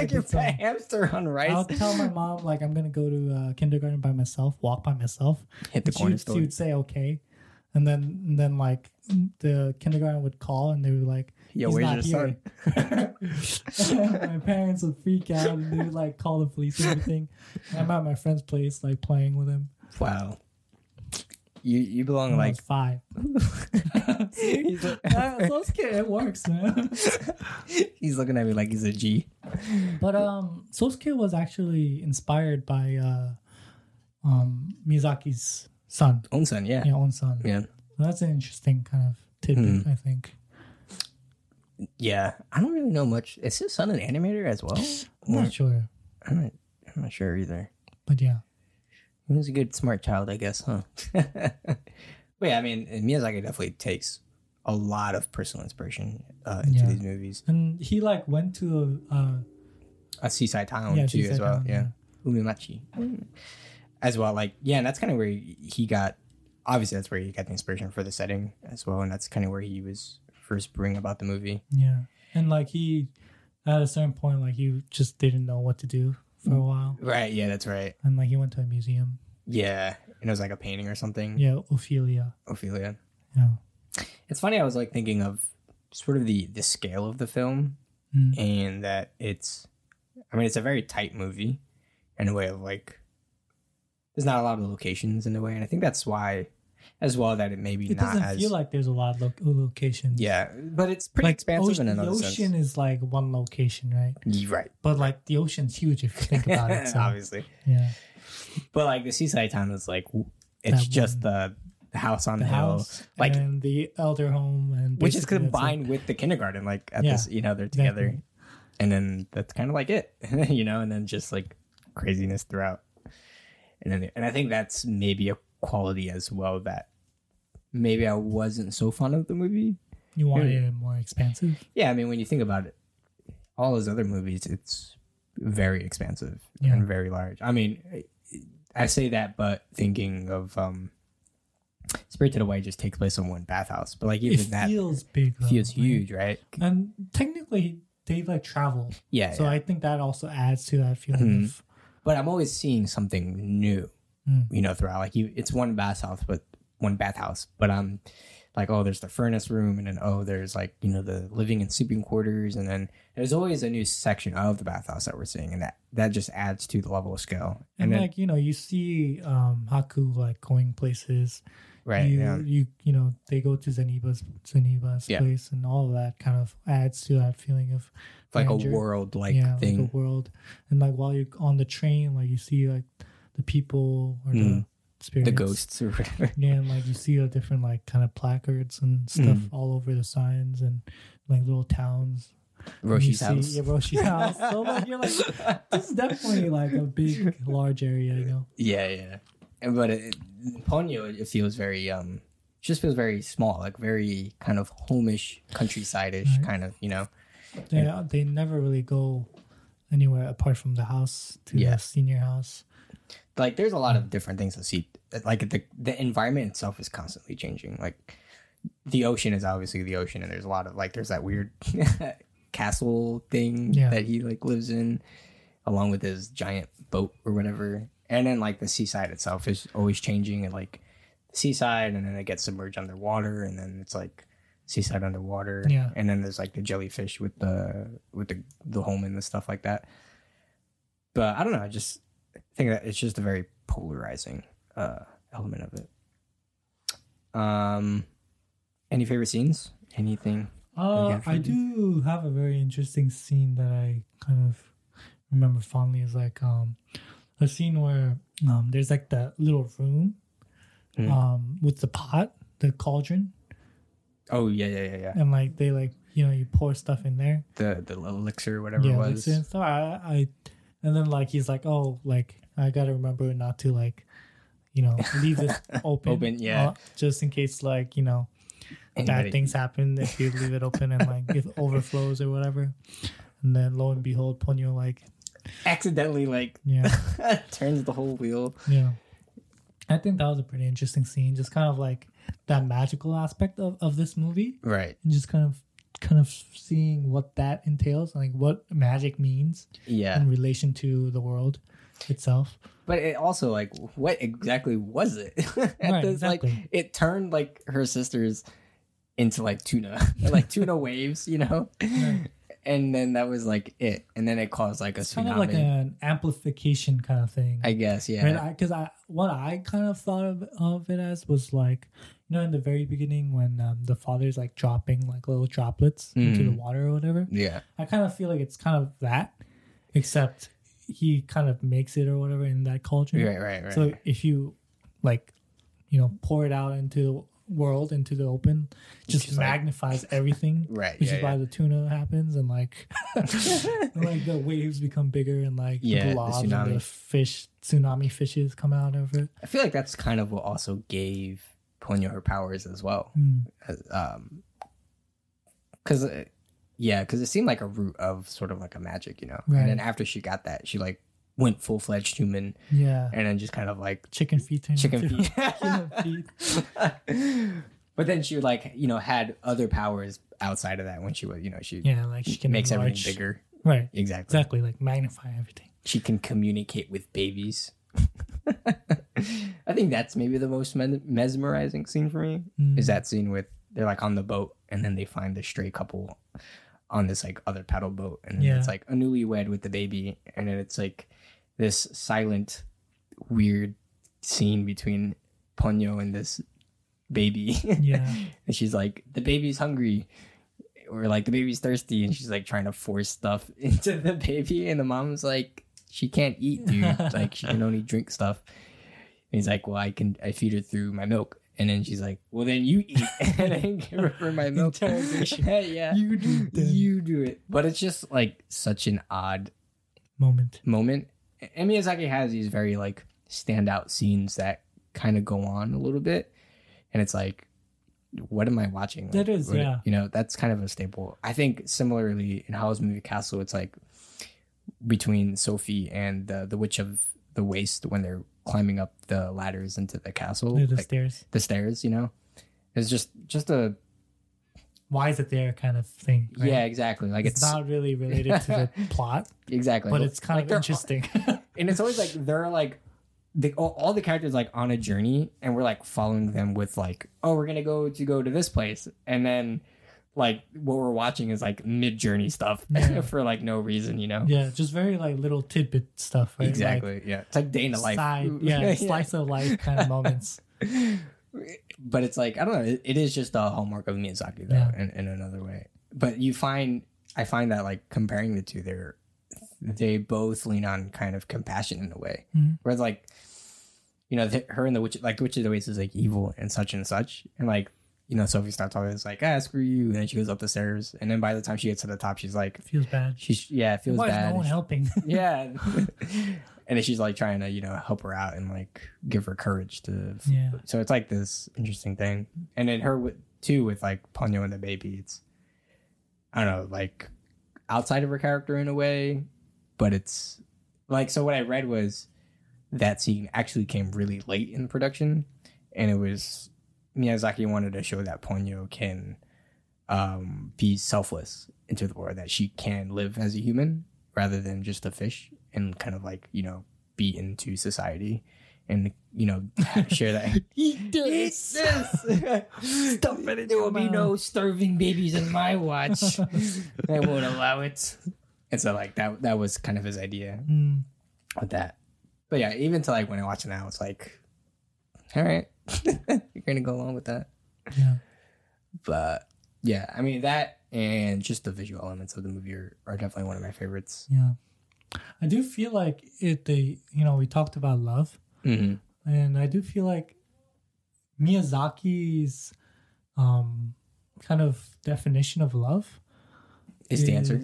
You're a hamster on rice. I'll tell my mom I'm gonna go to kindergarten by myself, walk by myself. Hit the corner store. She would say okay, and then the kindergarten would call and they were like, "Yo, where's your son?" My parents would freak out and they would call the police and everything. And I'm at my friend's place playing with him. Wow. You belong when like five. He's like, Sosuke, it works, man. He's looking at me like he's a G. But Sosuke was actually inspired by Miyazaki's son. Own son, yeah. Yeah, own son. Yeah. So that's an interesting kind of tidbit, I think. Yeah. I don't really know much. Is his son an animator as well? I'm not sure. I'm not sure either. But yeah. He was a good, smart child, I guess, huh? But yeah, I mean, Miyazaki definitely takes a lot of personal inspiration into these movies. And he, like, went to a seaside town, too, as well. Yeah. Umimachi. As well, like, yeah, and that's kind of where he got, obviously, that's where he got the inspiration for the setting as well, and that's kind of where he was first bringing about the movie. Yeah. And, like, he, at a certain point, like, you just didn't know what to do. For a while. Right, yeah, that's right. And like he went to a museum. Yeah. And it was like a painting or something. Yeah, Ophelia. Yeah. It's funny, I was like thinking of sort of the scale of the film and that it's a very tight movie in a way of like there's not a lot of locations in a way. And I think that's why as well that it maybe it not doesn't as, feel like there's a lot of locations. Yeah, but it's pretty like expansive in another sense. The ocean is like one location, right? Right. But like the ocean's huge if you think about it. So. Obviously. Yeah. But like the seaside town is like it's that just one, the house on the hill, like and the elder home, and which is combined like, with the kindergarten. Like at this, they're together, exactly. And then that's kind of like it, and then just like craziness throughout, and I think that's maybe a quality as well that maybe I wasn't so fond of the movie. You wanted it more expansive? Yeah, I mean, when you think about it, all those other movies, it's very expansive and very large. I mean, I say that, but thinking of Spirited Away just takes place in one bathhouse, but like even that feels big, feels huge, right? And technically, they like travel. Yeah. So I think that also adds to that feeling. Of... But I'm always seeing something new. Throughout, like it's one bathhouse, but I'm like, oh, there's the furnace room, and then oh, there's like the living and sleeping quarters, and then there's always a new section of the bathhouse that we're seeing, and that just adds to the level of scale. And then, like you see Haku like going places, right? They go to Zeniba's place, and all of that kind of adds to that feeling of like a world thing, like a world, and like while you're on the train, like you see like. The people or the spirits. The ghosts or whatever. Yeah, and like you see the different like kind of placards and stuff all over the signs and like little towns. Roshi's house. Yeah, Roshi's house. So like you're like, this is definitely like a big, large area, Yeah, yeah. But Ponyo, it feels very, just feels very small, like very kind of homish, countryside-ish kind of, They never really go anywhere apart from the house to the senior house. Like there's a lot of different things to see. Like the environment itself is constantly changing. Like the ocean is obviously the ocean, and there's a lot of like there's that weird castle thing that he like lives in, along with his giant boat or whatever. And then like the seaside itself is always changing, and like the seaside, and then it gets submerged underwater, and then it's like seaside underwater. Yeah. And then there's like the jellyfish with the home and the stuff like that. But I don't know. I think that it's just a very polarizing element of it. Any favorite scenes? Anything? I do have a very interesting scene that I kind of remember fondly. Is like a scene where there's like that little room with the pot, the cauldron. Oh yeah. And like they like you pour stuff in there. The elixir, whatever it was. Elixir and stuff. And then, like, he's like, oh, like, I got to remember not to, like, leave this open. Just in case, like, bad things happen if you leave it open and, like, it overflows or whatever. And then, lo and behold, Ponyo, like... accidentally, like, turns the whole wheel. Yeah. I think that was a pretty interesting scene. Just kind of, like, that magical aspect of this movie. Right. And just kind of seeing what that entails, like what magic means in relation to the world itself. But it also, like, what exactly was it? Like, it turned, like, her sisters into, like, tuna waves, Right. And then that was like it. And then it caused like it's a tsunami. Kind of like an amplification kind of thing, I guess. Yeah. Because I what I kind of thought of it as was like, you know, in the very beginning when the father's like dropping like little droplets into the water or whatever. Yeah. I kind of feel like it's kind of that, except he kind of makes it or whatever in that culture. Right. So if you like, you know, pour it out into world into the open, just magnifies like, everything, right? Which is why the tuna happens, and like, and like the waves become bigger, and like the blob and the fish, tsunami fishes come out of it. I feel like that's kind of what also gave Ponyo her powers as well, because because it seemed like a root of sort of like a magic, you know. Right. And then after she got that, she like went full fledged human, and then just kind of like chicken feet. But then she like, you know, had other powers outside of that when she was, you know, she like she can makes enlarge. Everything bigger, right? Exactly, like magnify everything. She can communicate with babies. I think that's maybe the most mesmerizing scene for me is that scene with they're like on the boat and then they find the stray couple on this like other paddle boat and then it's like a newlywed with the baby and then it's like this silent, weird scene between Ponyo and this baby. And she's like, the baby's hungry, or like the baby's thirsty, and she's like trying to force stuff into the baby, and the mom's like, she can't eat, dude. Like, she can only drink stuff. And he's like, well, I feed her through my milk. And then she's like, well, then you eat. And I give her my milk. You do it. But it's just like such an odd moment. And Miyazaki has these very like standout scenes that kind of go on a little bit, and it's like, what am I watching? Like, that is, you know, that's kind of a staple. I think similarly in Howl's Moving Castle, it's like between Sophie and the Witch of the Waste when they're climbing up the ladders into the castle, the stairs. You know, it's just a why is it there kind of thing, right? Yeah, exactly. Like it's not really related to the plot, exactly, but it's kind like of interesting. And it's always like they're like all the characters like on a journey, and we're like following them with like, oh, we're gonna go to this place, and then like what we're watching is like mid-journey stuff for like no reason, you know? Yeah, just very like little tidbit stuff, right? Exactly. Like, yeah, it's like day in the life, slice of life kind of moments. But it's like, I don't know, it is just a hallmark of Miyazaki though, in another way. But I find that like comparing the two, they both lean on kind of compassion in a way, whereas like, you know, her and the witch, like the Witch of the Waste is like evil and such, and like, you know, Sophie starts talking, it's like, ah, screw you. And then she goes up the stairs. And then by the time she gets to the top, she's like... feels bad. Feels bad. Why is no one helping? And then she's like trying to, you know, help her out and like give her courage to... Yeah. So it's like this interesting thing. And then her too with like Ponyo and the baby. It's, I don't know, like outside of her character in a way. But it's like... So what I read was that scene actually came really late in production. And it was... Miyazaki wanted to show that Ponyo can be selfless into the world, that she can live as a human rather than just a fish, and kind of like, you know, be into society and, you know, share that. Eat this! Stop it! There will be no starving babies in my watch. I won't allow it. And so like that was kind of his idea with that. But yeah, even to like when I watch it now, it's like, all right. You're gonna go along with that, but yeah, I mean, that and just the visual elements of the movie are definitely one of my favorites. I do feel like you know, we talked about love, and I do feel like Miyazaki's kind of definition of love is the answer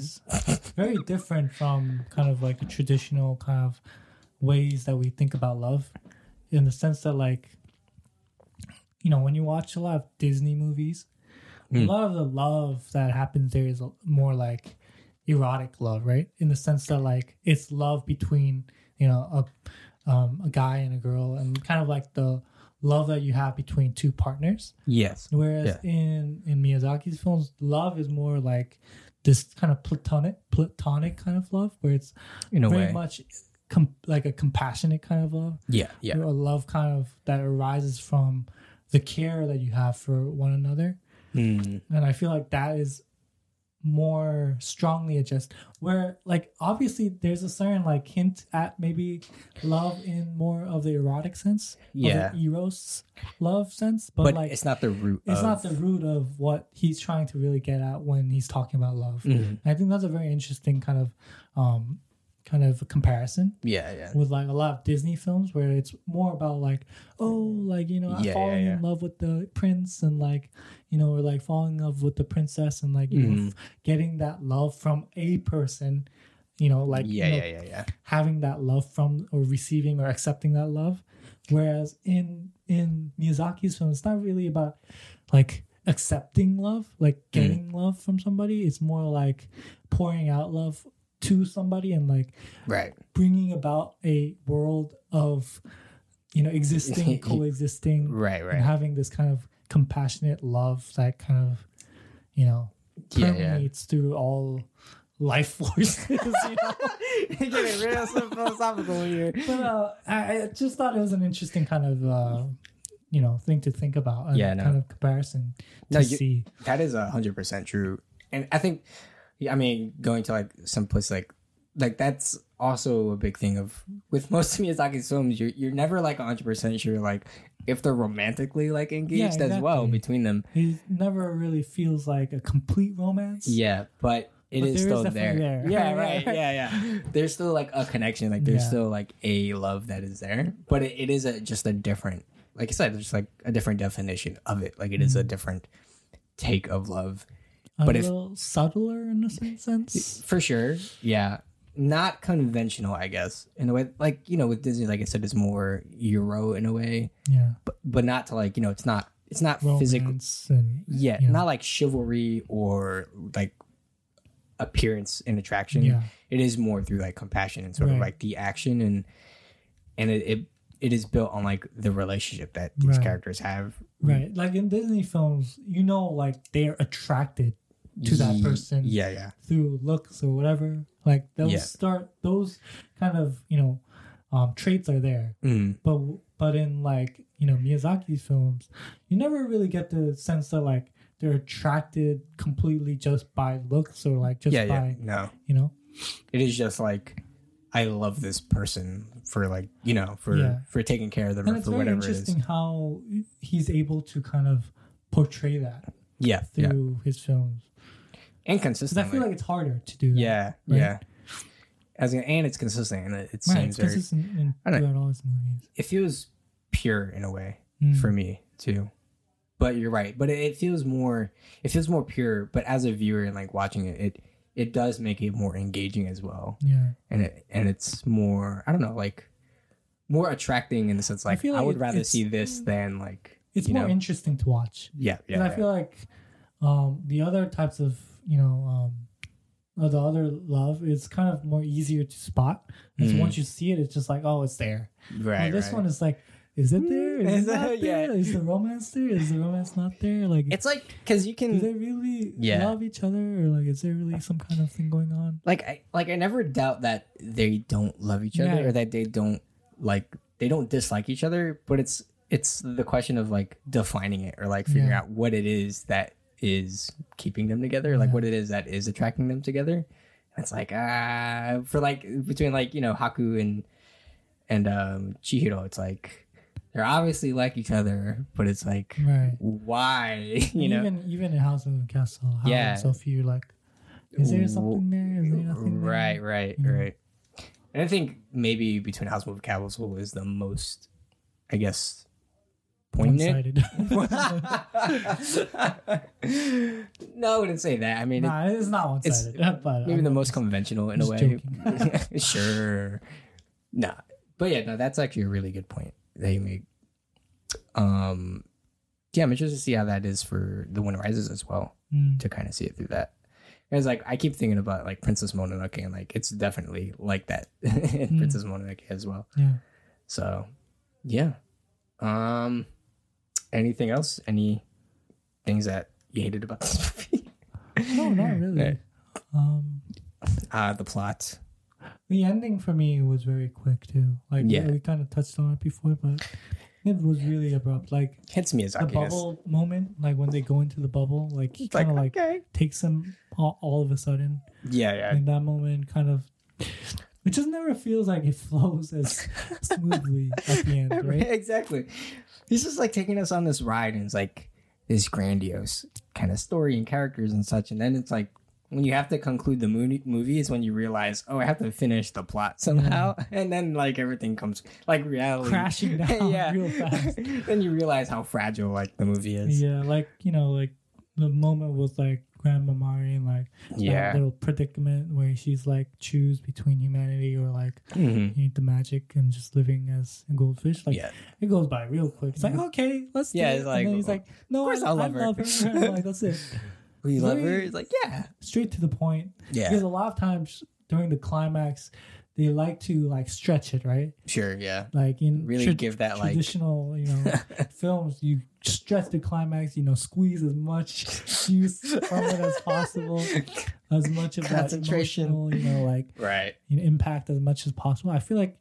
very different from kind of like the traditional kind of ways that we think about love, in the sense that, like, you know, when you watch a lot of Disney movies, a lot of the love that happens there is more like erotic love, right? In the sense that, like, it's love between, you know, a guy and a girl, and kind of like the love that you have between two partners. Yes. Whereas in Miyazaki's films, love is more like this kind of platonic kind of love, where it's very much like a compassionate kind of love. Yeah. A love kind of that arises from the care that you have for one another. And I feel like that is more strongly adjust, where like obviously there's a certain like hint at maybe love in more of the erotic sense, yeah, the eros love sense, but like it's not the root of what he's trying to really get at when he's talking about love. Mm-hmm. I think that's a very interesting kind of a comparison, yeah, with like a lot of Disney films where it's more about like, oh, like, you know, falling in love with the prince, and like, you know, or like falling in love with the princess, and like, you know, getting that love from a person, you know, like having that love from, or receiving or accepting that love. Whereas in Miyazaki's film, it's not really about like accepting love, like getting love from somebody. It's more like pouring out love to somebody, and like bringing about a world of, you know, existing, coexisting, and having this kind of compassionate love that kind of, you know, permeates through all life forces. You know, getting real philosophical here. But I just thought it was an interesting kind of, you know, thing to think about, and kind of comparison to see. That is 100% true, and I think. I mean, going to like some place like that's also a big thing of with most of Miyazaki's films. You're never like 100% sure like if they're romantically like engaged as well between them. He never really feels like a complete romance. Yeah, but it is still there. Yeah, right. Yeah. There's still like a connection. Like there's still like a love that is there, but it is just a different. Like I said, there's like a different definition of it. Like it is a different take of love. A little subtler in a sense, for sure. Yeah, not conventional, I guess. In a way, like, you know, with Disney, like I said, it's more Euro in a way. Yeah, but not to like, you know, it's not physical. Yeah, you know. Not like chivalry or like appearance and attraction. Yeah. It is more through like compassion and sort of like the action, and it is built on like the relationship that these characters have. Right. Like in Disney films, you know, like they're attracted to that person. Yeah, yeah. Through looks or whatever. Like they'll start, those kind of, you know, traits are there. Mm. But in like, you know, Miyazaki's films, you never really get the sense that like they're attracted completely just by looks or like just by, no. You know? It is just like, I love this person for like, you know, for taking care of them, and or for whatever it is. It's very interesting how he's able to kind of portray that through his films. And consistently. I feel like it's harder to do that. Yeah. And it's consistent, and it seems very... consistent throughout all his movies. It feels pure in a way for me too. But you're right. But it feels more pure, but as a viewer and like watching it does make it more engaging as well. Yeah. And it's more, I don't know, like more attracting in the sense like I would rather see this than like it's more interesting to watch. Yeah. And I feel like the other types of, you know, the other love is kind of more easier to spot. Because once you see it, it's just like, oh, it's there. Right. And this one is like, is it there? Is it not there? Is the romance there? Is the romance not there? Like it's like because you can. Do they really love each other, or like is there really some kind of thing going on? Like I never doubt that they don't love each other, or that they don't dislike each other. But it's the question of like defining it, or like figuring out what it is that is keeping them together, like what it is that is attracting them together. It's like for like between like, you know, Haku and Chihiro, it's like. They're obviously like each other, but it's like, why? You know, even in Howl's Moving Castle, Haku and Sophie, you're like, is there something there? Is there nothing there? Right. And I think maybe between Howl's Moving Castle is the most, I guess, poignant. No, I wouldn't say that. I mean, it's not one-sided. It's but maybe the most conventional in a way. Sure. Nah, but that's actually a really good point. They make I'm interested to see how that is for The Wind Rises as well, to kind of see it through that. And it's like I keep thinking about like Princess Mononoke, and like it's definitely like that in Princess Mononoke as well. Yeah. So anything else? Any things that you hated about this movie? No, not really. Right. The plot. The ending for me was very quick too. Like we kind of touched on it before, but It was really abrupt. Like, it's Miyazaki. The bubble moment, like when they go into the bubble, like he kind of like okay. takes them all of a sudden. Yeah, yeah. In that moment, kind of, it just never feels like it flows as smoothly at the end, right? Exactly. He's just like taking us on this ride, and it's like this grandiose kind of story and characters and such, and then it's like when you have to conclude the movie is when you realize, oh, I have to finish the plot somehow. Yeah. And then like everything comes like reality crashing down yeah. real fast. Then you realize how fragile like the movie is. Yeah, like, you know, like the moment was like Gran Mamare and like yeah. that little predicament where she's like choose between humanity or like mm-hmm. you need the magic and just living as a goldfish. Like yeah. it goes by real quick. It's like, okay, let's yeah, do it. It's like, and then he's like, no, I love her. I'm like, that's it. We love her. It's like, yeah. Straight to the point. Yeah. Because a lot of times during the climax, they like to like stretch it, right? Sure, yeah. Like in really give that like traditional, you know, films, you stretch the climax, you know, squeeze as much juice from it as possible, as much of that emotional, you know, like right. you know, impact as much as possible. I feel like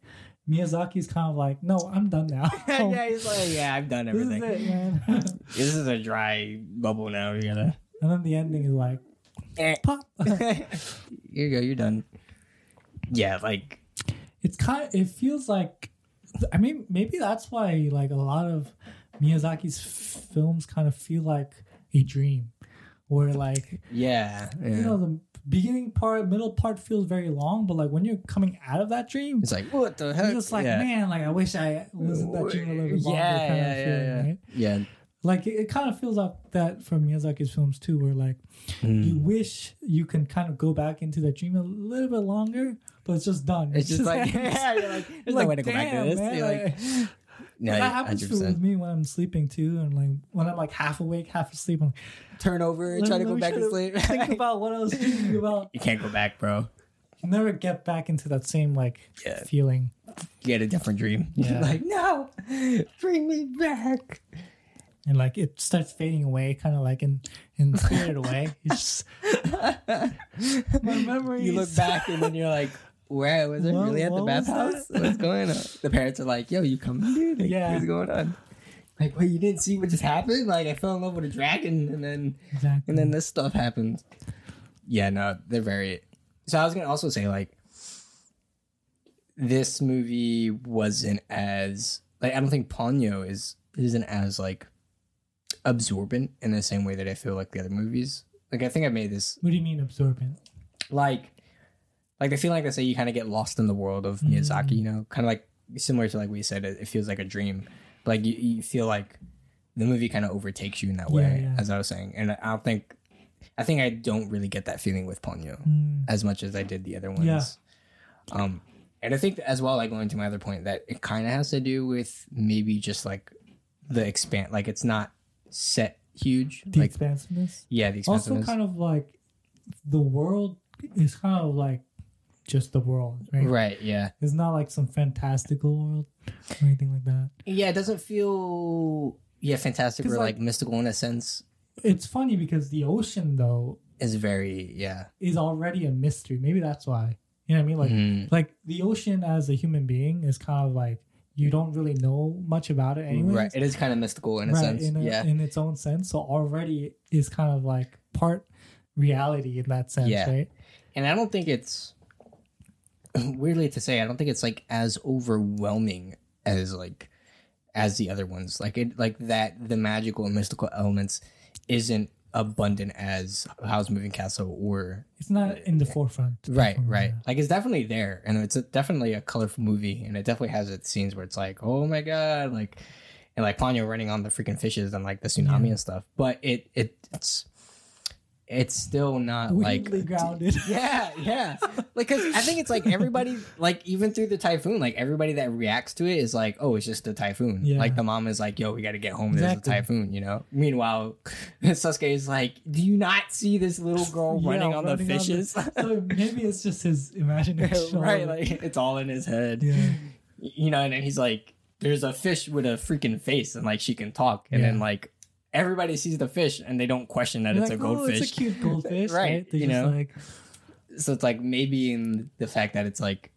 Miyazaki's kind of like, no, I'm done now. Yeah, he's like, yeah, I've done everything. This is it, man. This is a dry bubble now. You gotta. And then the ending is like, pop. Here you go, you're done. Yeah, like it's kind of, it feels like, I mean, maybe that's why like a lot of Miyazaki's films kind of feel like a dream, or like yeah, yeah. you know, the beginning part, middle part feels very long, but like when you're coming out of that dream, it's like what the heck? You're just like yeah. man, like I wish I was in that dream a little bit longer. Yeah. Like, it kind of feels like that from Miyazaki's films, too, where, like, you wish you can kind of go back into that dream a little bit longer, but it's just done. It's just like, yeah, you're like, there's no way to go back to this. You're like, no, that happens with me when I'm sleeping, too, and, like, when I'm, like, half awake, half asleep, I'm like, turn over, try to go back to sleep. Think about what I was thinking about. You can't go back, bro. You never get back into that same, like, feeling. You get a different dream. Yeah. Like, no, bring me back. And like it starts fading away, kind of like in Spirited Away. It's just my memories. You look back and then you're like, "Where was it? Really at the bathhouse? What's going on?" The parents are like, "Yo, you come here? Like, yeah, what's going on? Like, well, you didn't see what just happened? Like, I fell in love with a dragon, and then and then this stuff happens." Yeah, no, they're very. So I was gonna also say like, this movie wasn't as like I don't think Ponyo isn't as like. Absorbent in the same way that I feel like the other movies. Like I think I made this. What do you mean absorbent? Like I feel like I say you kind of get lost in the world of Miyazaki. You know, kind of like similar to like we said, it feels like a dream. But like you feel like the movie kind of overtakes you in that way, as I was saying. And I think I don't really get that feeling with Ponyo as much as I did the other ones. Yeah. And I think as well, like going to my other point, that it kind of has to do with maybe just like the expand. Like it's not. Set huge, the like, expansiveness. Yeah, the expansiveness. Also, kind of like the world is kind of like just the world, right? Right. Yeah, it's not like some fantastical world or anything like that. Yeah, it doesn't feel fantastic or like mystical in a sense. It's funny because the ocean though is very is already a mystery. Maybe that's why, you know what I mean? Like like the ocean as a human being is kind of like. You don't really know much about it anyway. Right. It is kind of mystical in a sense. In its own sense. So already is kind of like part reality in that sense, right? And I don't think it's, weirdly to say, I don't think it's like as overwhelming as the other ones. Like it, like that, the magical and mystical elements isn't abundant as Howl's Moving Castle or... It's not in the forefront. Right. Yeah. Like, it's definitely there, and it's definitely a colorful movie, and it definitely has its scenes where it's like, oh my god, like, and like Ponyo running on the freaking fishes and like the tsunami and stuff, but it's still not weirdly like... grounded. Yeah. Like, because I think it's like everybody, like, even through the typhoon, like, everybody that reacts to it is like, oh, it's just a typhoon. Yeah. Like, the mom is like, yo, we got to get home. Exactly. There's a typhoon, you know? Meanwhile, Sosuke is like, do you not see this little girl running on the fishes? So maybe it's just his imagination. Right, like, it's all in his head. Yeah. You know, and then he's like, there's a fish with a freaking face, and, like, she can talk. And then, like... Everybody sees the fish and they don't question that. You're it's like, a goldfish. Oh, it's a cute goldfish, right? You know, like... so it's like maybe in the fact that it's like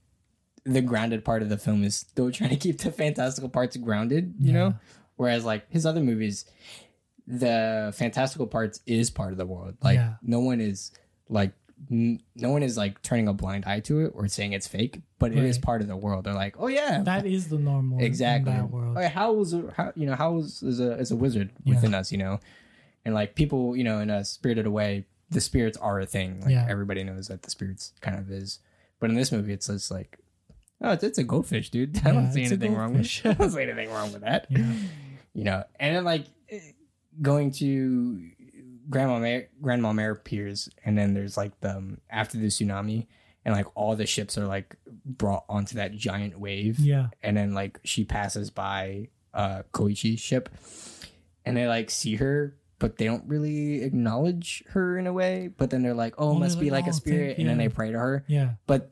the grounded part of the film is they were trying to keep the fantastical parts grounded, you know? Whereas like his other movies, the fantastical parts is part of the world. Like no one is like turning a blind eye to it or saying it's fake, but it is part of the world. They're like, oh yeah, that is the normal in that world. Like, Howl is a wizard within us, you know, and like people, you know, in a Spirited Away, the spirits are a thing. Like everybody knows that the spirits kind of is, but in this movie, it's just like, oh, it's a goldfish, dude. I don't see anything wrong with. I don't see anything wrong with that. Yeah. You know, and then like going to Gran Mamare piers, and then there's like the after the tsunami, and like all the ships are like brought onto that giant wave. Yeah, and then like she passes by Koichi's ship, and they like see her, but they don't really acknowledge her in a way. But then they're like, oh, must be like a spirit, and then they pray to her. Yeah, but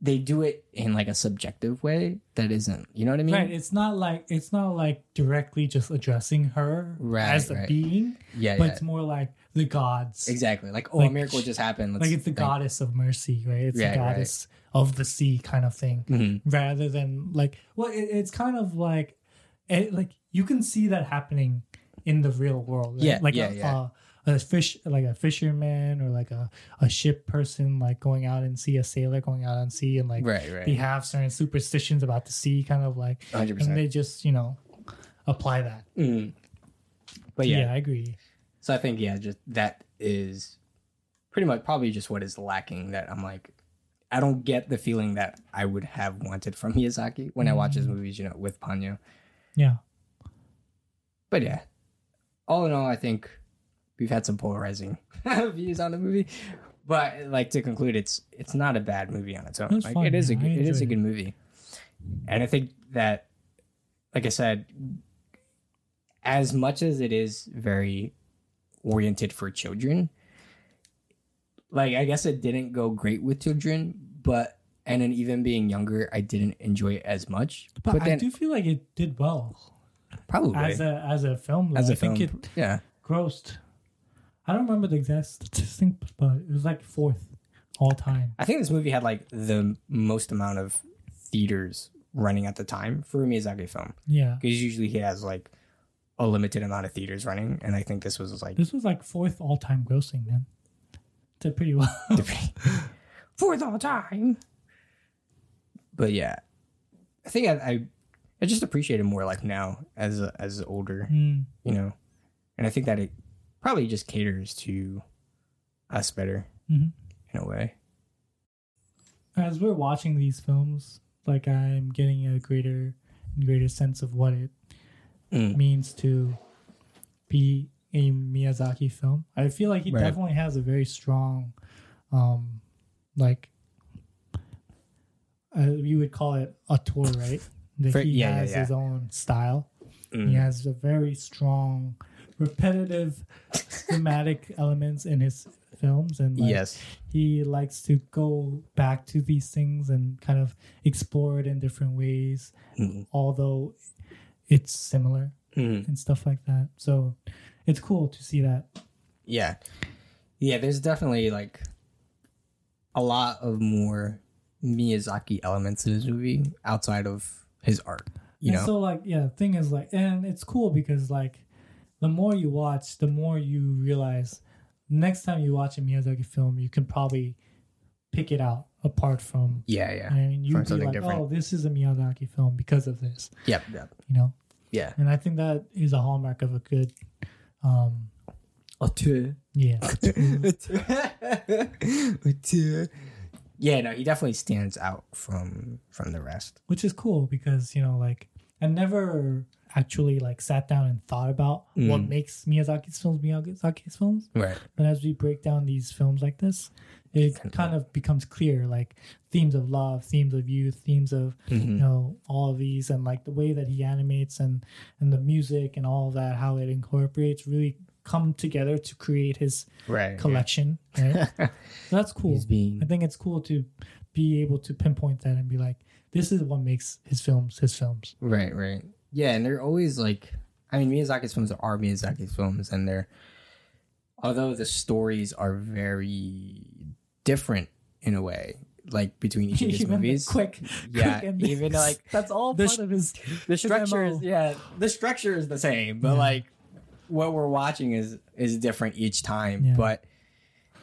they do it in like a subjective way that isn't, you know what I mean? Right. It's not like directly just addressing her as a being. Yeah. But it's more like the gods. Exactly. Like, oh, like, a miracle just happened. Like it's the goddess of mercy, right? It's the goddess of the sea kind of thing. Mm-hmm. Rather than like, well, it's kind of like, like you can see that happening in the real world. Right? Yeah. Like a fish, like a fisherman or like a ship person, like going out and see a sailor going out on sea, and like they have certain superstitions about the sea, kind of like 100%. And they just, you know, apply that. Mm. But yeah, I agree. So I think just that is pretty much probably just what is lacking. That I'm like, I don't get the feeling that I would have wanted from Miyazaki when I watch his movies, you know, with Ponyo. Yeah. But yeah, all in all, I think we've had some polarizing views on the movie, but like to conclude, it's not a bad movie on its own. Like, fun, it is a good movie, and I think that, like I said, as much as it is very oriented for children, like I guess it didn't go great with children, but and then even being younger, I didn't enjoy it as much. But I do feel like it did well, probably as a film. Like, I think it grossed. I don't remember the exact statistic, but it was like fourth all time. I think this movie had like the most amount of theaters running at the time for a Miyazaki film. Yeah. Because usually he has like a limited amount of theaters running. And I think this was like... This was like fourth all time grossing, man. Did pretty well. Fourth all time. But yeah. I think I just appreciate it more like now as older, you know. And I think that it probably just caters to us better in a way. As we're watching these films, like I'm getting a greater and greater sense of what it means to be a Miyazaki film. I feel like he definitely has a very strong, you would call it auteur, right? That he has his own style. Mm. He has a very strong, repetitive thematic elements in his films, and like, he likes to go back to these things and kind of explore it in different ways, although it's similar and stuff like that. So it's cool to see that. Yeah, there's definitely like a lot of more Miyazaki elements in this movie outside of his art, you know. So like, the thing is like, and it's cool because like, the more you watch, the more you realize next time you watch a Miyazaki film, you can probably pick it out apart from... Yeah. I mean, you'd be like, different. Oh, this is a Miyazaki film because of this. Yep. You know? Yeah. And I think that is a hallmark of a good... auteur. Yeah. Auteur. Yeah, no, he definitely stands out from the rest. Which is cool because, you know, like, I never... actually like sat down and thought about what makes Miyazaki's films. Right. But as we break down these films like this, it kind of becomes clear, like themes of love, themes of youth, themes of, you know, all of these, and like the way that he animates and the music and all of that, how it incorporates really come together to create his collection. Yeah. Right? So that's cool. I think it's cool to be able to pinpoint that and be like, this is what makes his films. Right. Yeah, and they're always like, I mean, Miyazaki's films are Miyazaki's films, and they're, although the stories are very different in a way, like between each of his movies. Quick even like that's all part of his. The structure is the structure is the same, but like what we're watching is different each time. Yeah. But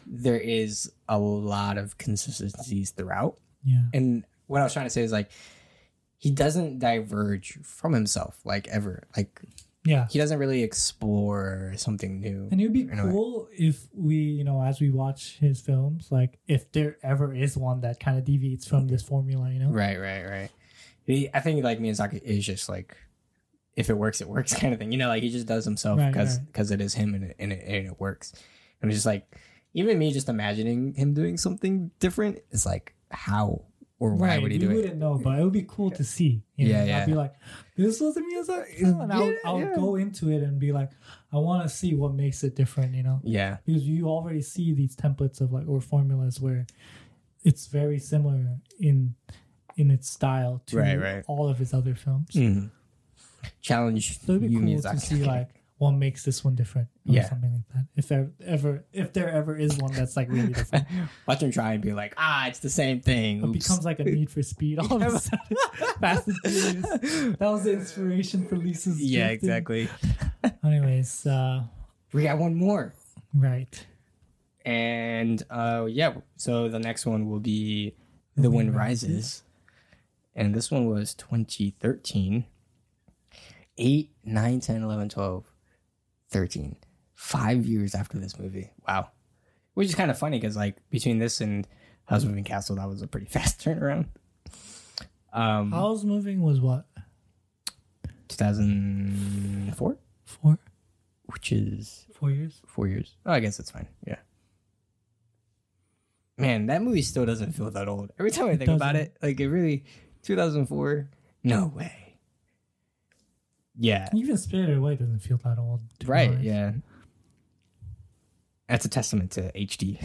there is a lot of consistencies throughout. Yeah, and what I was trying to say is like he doesn't diverge from himself like ever. Like he doesn't really explore something new. And it would be cool if we, you know, as we watch his films, like if there ever is one that kind of deviates from this formula, you know? Right. I think like Miyazaki is just like, if it works, it works kind of thing. You know, like he just does himself because it is him and it works. And it's just like, even me just imagining him doing something different, it's like, how? Or why would he do it? We wouldn't know, but it would be cool to see. You know? I'd be like, this was a Miyazaki. And I'll go into it and be like, I want to see what makes it different, you know? Yeah. Because you already see these templates of like, or formulas where it's very similar in its style to all of his other films. Mm-hmm. Challenge. So it'd be cool Miyazaki. To see like what makes this one different or something like that. If there ever is one that's like really different. Watch him try and be like, it's the same thing. It becomes like a Need for Speed all of a sudden. Fast and Furious. That was the inspiration for Lisa's exactly. Anyways, we got one more. Right. And so the next one will be The Wind Rises. And this one was 2013. 8, 9, 10, 11, 12. 13, 5 years after this movie. Wow. Which is kind of funny because like between this and Howl's Moving Castle, that was a pretty fast turnaround. Howl's Moving was what? 2004? Four. Which is... 4 years? 4 years. Oh, I guess that's fine. Yeah. Man, that movie still doesn't feel that old. Every time I think about it, like it really... 2004? No way. Yeah. Even Spirited Away doesn't feel that old. Right, yeah. That's a testament to HD.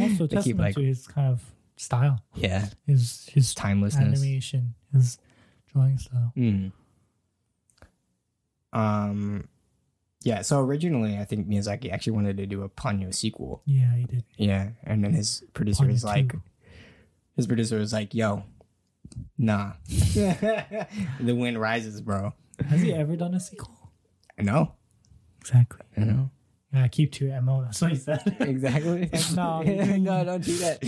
Also a testament to his kind of style. Yeah. His timelessness. Animation, his drawing style. Mm. So originally I think Miyazaki actually wanted to do a Ponyo sequel. Yeah, he did. Yeah. And then his producer Ponyo was like too. His producer was like, yo, nah. The Wind Rises, bro. Has he ever done a sequel? No. Exactly. I know. I keep to your MO. That's what he said. Exactly. No, don't do that.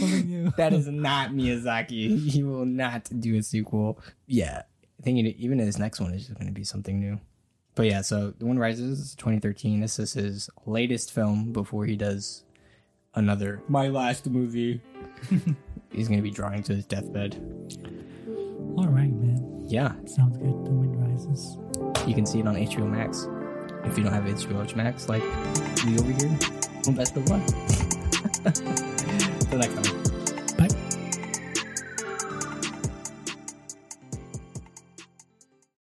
That is not Miyazaki. He will not do a sequel. Yeah. I think even his next one is just going to be something new. But yeah, so The Wind Rises is 2013. This is his latest film before he does another My Last Movie. He's going to be drawing to his deathbed. All right, man. Yeah. Sounds good. The Wind Rises. You can see it on HBO Max. If you don't have HBO Max, like, we over here. Well, best of luck. Till next time.